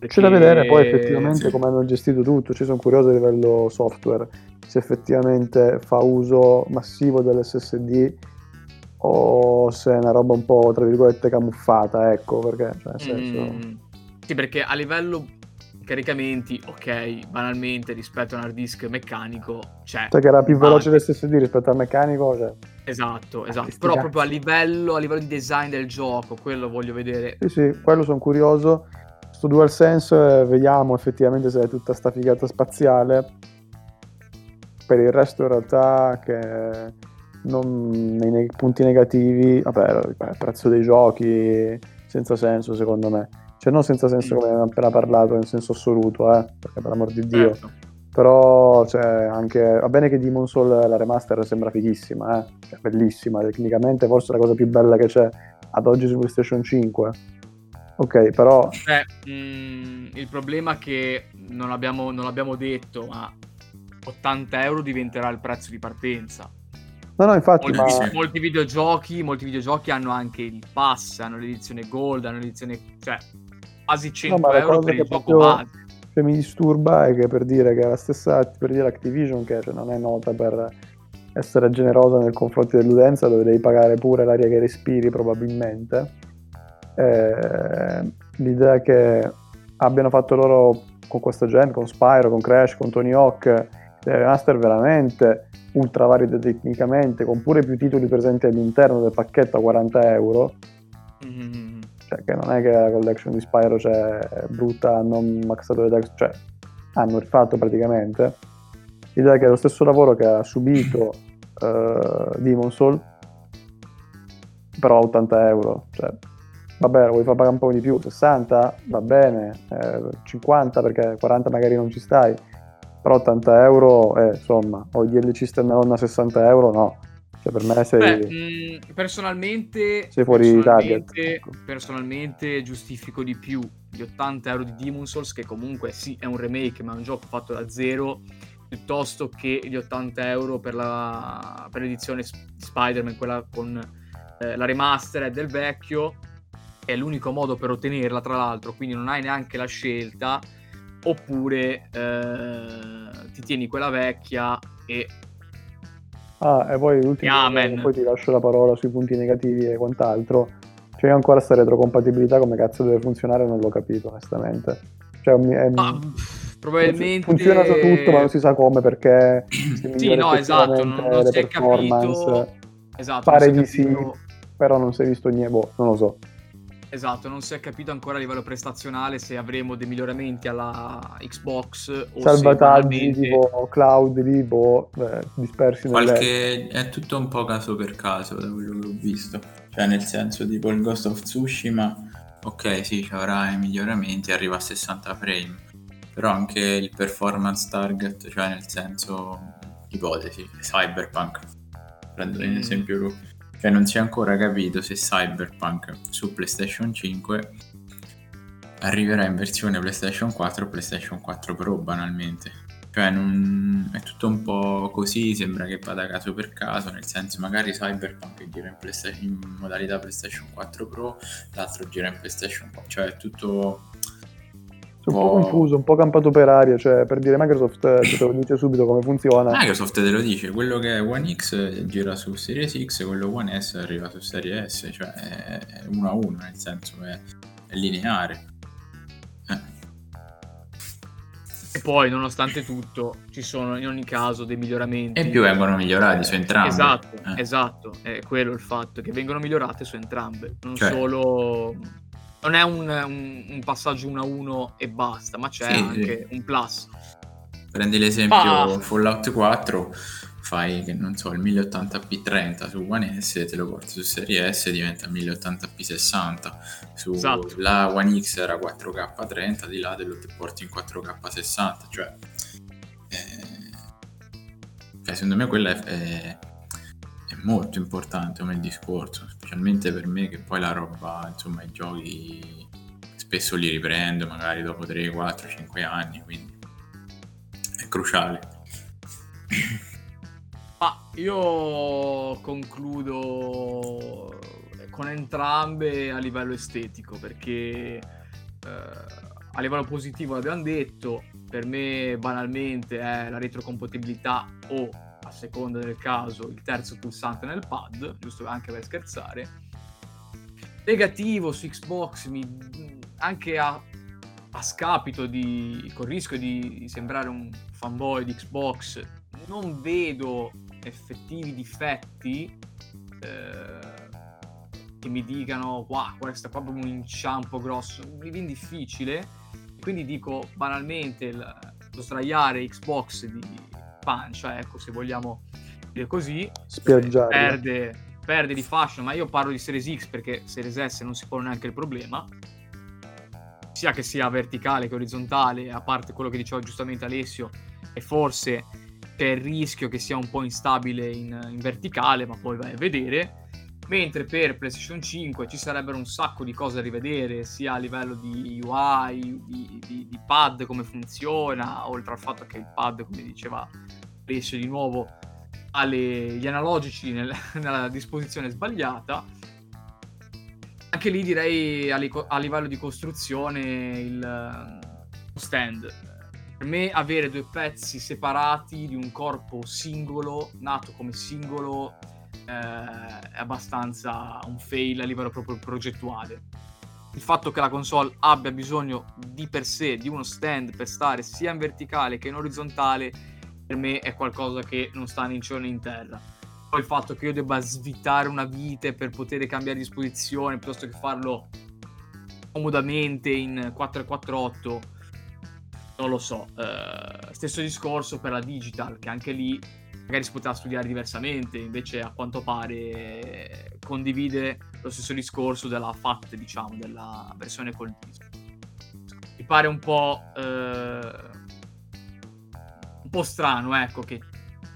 Perché... c'è da vedere poi effettivamente sì. come hanno gestito tutto, ci sono curioso a livello software se effettivamente fa uso massivo dell'esse esse di o se è una roba un po' tra virgolette camuffata, ecco, perché cioè, nel senso... mm, sì, perché a livello caricamenti ok, banalmente rispetto a un hard disk meccanico c'è, cioè che era più veloce l'esse esse di rispetto al meccanico, cioè... esatto, esatto, però proprio a livello a livello di design del gioco, quello voglio vedere. Sì, sì, quello sono curioso. Sto DualSense, vediamo effettivamente se è tutta sta figata spaziale. Per il resto in realtà che non, nei, nei punti negativi, vabbè, il prezzo dei giochi senza senso secondo me, cioè non senza senso come abbiamo appena parlato in senso assoluto, eh, perché per l'amor di Dio, certo. Però cioè, anche va bene che Demon's Souls la remaster sembra fighissima, eh, cioè, bellissima tecnicamente, forse la cosa più bella che c'è ad oggi su PlayStation cinque. Ok, però eh, mh, il problema è che non abbiamo, non l'abbiamo detto, ma ottanta euro diventerà il prezzo di partenza. No, no, infatti molti, ma... molti videogiochi molti videogiochi hanno anche il pass, hanno l'edizione gold, hanno l'edizione, cioè quasi cento euro per il gioco base. Che mi disturba è che, per dire, che la stessa, per dire, Activision, che cioè, non è nota per essere generosa nei confronti dell'utenza, dove devi pagare pure l'aria che respiri probabilmente. Eh, l'idea che abbiano fatto loro con questa gente, con Spyro, con Crash, con Tony Hawk, dei remaster veramente ultra valide tecnicamente, con pure più titoli presenti all'interno del pacchetto a quaranta euro, mm-hmm. Cioè, che non è che la collection di Spyro cioè, è brutta, non maxatore text, cioè hanno rifatto praticamente l'idea che è lo stesso lavoro che ha subito uh, Demon's Souls, però ottanta euro, cioè vabbè, vuoi far pagare un po' di più, sessanta va bene, eh, cinquanta perché quaranta magari non ci stai, però ottanta euro eh, insomma, o D L C standalone a sessanta euro no, cioè per me sei Beh, mh, personalmente sei fuori target. Ecco. Personalmente giustifico di più gli ottanta euro di Demon's Souls, che comunque sì è un remake ma è un gioco fatto da zero, piuttosto che gli ottanta euro per la per l'edizione di Spider-Man, quella con eh, la remastered del vecchio. È l'unico modo per ottenerla, tra l'altro, quindi non hai neanche la scelta, oppure eh, ti tieni quella vecchia e ah e poi l'ultimo e poi ti lascio la parola sui punti negativi e quant'altro. Cioè io ancora sta retrocompatibilità come cazzo deve funzionare non l'ho capito onestamente, cioè è... ah, probabilmente funziona su tutto ma non si sa come, perché sì no esatto non, non si è capito esatto, pare di capito. Sì però non si è visto niente, boh, non lo so. Esatto, non si è capito ancora a livello prestazionale se avremo dei miglioramenti alla Xbox o salvataggi tipo cloud lì, boh, eh, dispersi qualche... È tutto un po' caso per caso da quello che ho visto, cioè nel senso tipo il Ghost of Tsushima, ok sì, avrà i miglioramenti, arriva a sessanta frame, però anche il performance target, cioè nel senso ipotesi, Cyberpunk, prendo un mm. esempio lui. Cioè non si è ancora capito se Cyberpunk su PlayStation cinque arriverà in versione PlayStation quattro o PlayStation quattro Pro banalmente. Cioè non... è tutto un po' così, sembra che vada caso per caso, nel senso magari Cyberpunk gira in, Playsta- in modalità PlayStation quattro Pro, l'altro gira in PlayStation quattro, cioè è tutto... Sono un po' confuso, un po' campato per aria, cioè per dire Microsoft te lo dice subito come funziona. Microsoft te lo dice, quello che è One X gira su Series X, quello One S arriva su Series S, cioè è uno a uno, nel senso è, è lineare. Eh. E poi nonostante tutto ci sono in ogni caso dei miglioramenti. E più vengono migliorati su entrambe. Esatto, eh. esatto, è quello il fatto, che vengono migliorate su entrambe, non cioè. solo... Non è un, un, un passaggio uno a uno e basta, ma c'è sì, anche sì. un plus. Prendi l'esempio ah. Fallout quattro, fai che non so il mille ottanta p trenta su One S, te lo porti su Serie S, diventa mille ottanta p sessanta. Su esatto. la One X era quattro k trenta, di là te lo porti in quattro k sessanta. Cioè, eh, cioè secondo me quella è, è, è molto importante come discorso. Specialmente per me che poi la roba, insomma i giochi spesso li riprendo magari dopo tre, quattro, cinque anni, quindi è cruciale. Ma io concludo con entrambe a livello estetico, perché eh, a livello positivo l'abbiamo detto, per me banalmente è la retrocompatibilità o a seconda del caso il terzo pulsante nel pad, giusto anche per scherzare. Negativo su Xbox, mi, anche a, a scapito di, con rischio di sembrare un fanboy di Xbox, non vedo effettivi difetti eh, che mi dicano wow, questo è proprio un inciampo grosso, mi viene difficile, quindi dico banalmente il, lo sdraiare Xbox di pancia, ecco, se vogliamo dire così, perde, perde di fashion, ma io parlo di Series X perché Series S non si pone neanche il problema, sia che sia verticale che orizzontale, a parte quello che diceva giustamente Alessio, e forse c'è il rischio che sia un po' instabile in, in verticale, ma poi vai a vedere. Mentre per PlayStation cinque ci sarebbero un sacco di cose da rivedere, sia a livello di U I, di, di, di pad, come funziona, oltre al fatto che il pad, come diceva Alessio di nuovo, ha le, gli analogici nel, nella disposizione sbagliata. Anche lì direi a, li, a livello di costruzione il stand. Per me avere due pezzi separati di un corpo singolo, nato come singolo, è abbastanza un fail a livello proprio progettuale. Il fatto che la console abbia bisogno di per sé di uno stand per stare sia in verticale che in orizzontale, per me è qualcosa che non sta né in cielo né in terra. il fatto che io debba svitare una vite per poter cambiare disposizione piuttosto che farlo comodamente in quattro quattro otto, non lo so. Uh, stesso discorso per la digital, che anche lì magari si poteva studiare diversamente, invece a quanto pare condivide lo stesso discorso della F A T, diciamo, della versione col disco. Mi pare un po' uh, un po' strano, ecco, che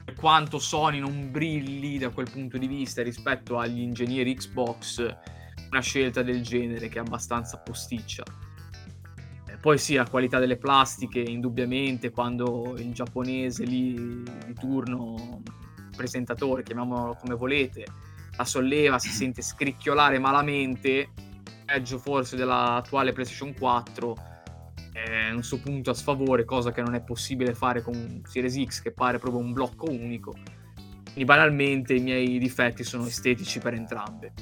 per quanto Sony non brilli da quel punto di vista rispetto agli ingegneri Xbox, una scelta del genere che è abbastanza posticcia. Poi sì, la qualità delle plastiche, indubbiamente, quando il giapponese lì di turno, presentatore, chiamiamolo come volete, la solleva, si sente scricchiolare malamente, peggio forse dell'attuale PlayStation quattro, è un suo punto a sfavore, cosa che non è possibile fare con Series X, che pare proprio un blocco unico. Quindi banalmente i miei difetti sono estetici per entrambe.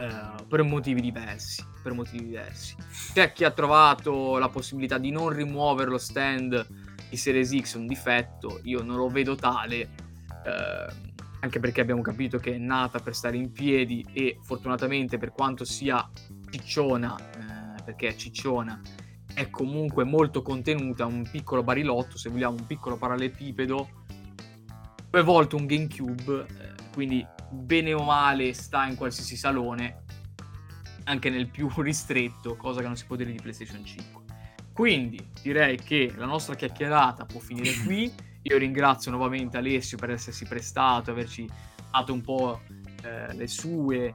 Uh, per motivi diversi per motivi diversi c'è chi ha trovato la possibilità di non rimuovere lo stand di Series X un difetto, io non lo vedo tale, uh, anche perché abbiamo capito che è nata per stare in piedi e fortunatamente, per quanto sia cicciona, uh, perché è cicciona, è comunque molto contenuta, un piccolo barilotto, se vogliamo un piccolo parallelepipedo, due volte un GameCube, uh, quindi bene o male sta in qualsiasi salone, anche nel più ristretto, cosa che non si può dire di PlayStation cinque. Quindi direi che la nostra chiacchierata può finire qui. Io ringrazio nuovamente Alessio per essersi prestato, averci dato un po' eh, le sue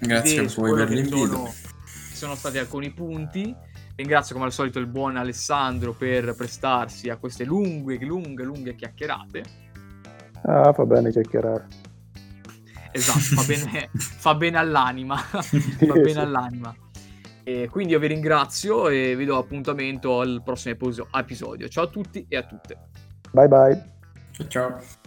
grazie a voi per l'invito. Sono, sono stati alcuni punti. Ringrazio come al solito il buon Alessandro per prestarsi a queste lunghe lunghe lunghe chiacchierate. Ah, fa bene chiacchierare. Esatto, fa bene, fa bene all'anima. Fa bene all'anima. E quindi io vi ringrazio e vi do appuntamento al prossimo episodio. Ciao a tutti e a tutte. Bye bye. Ciao.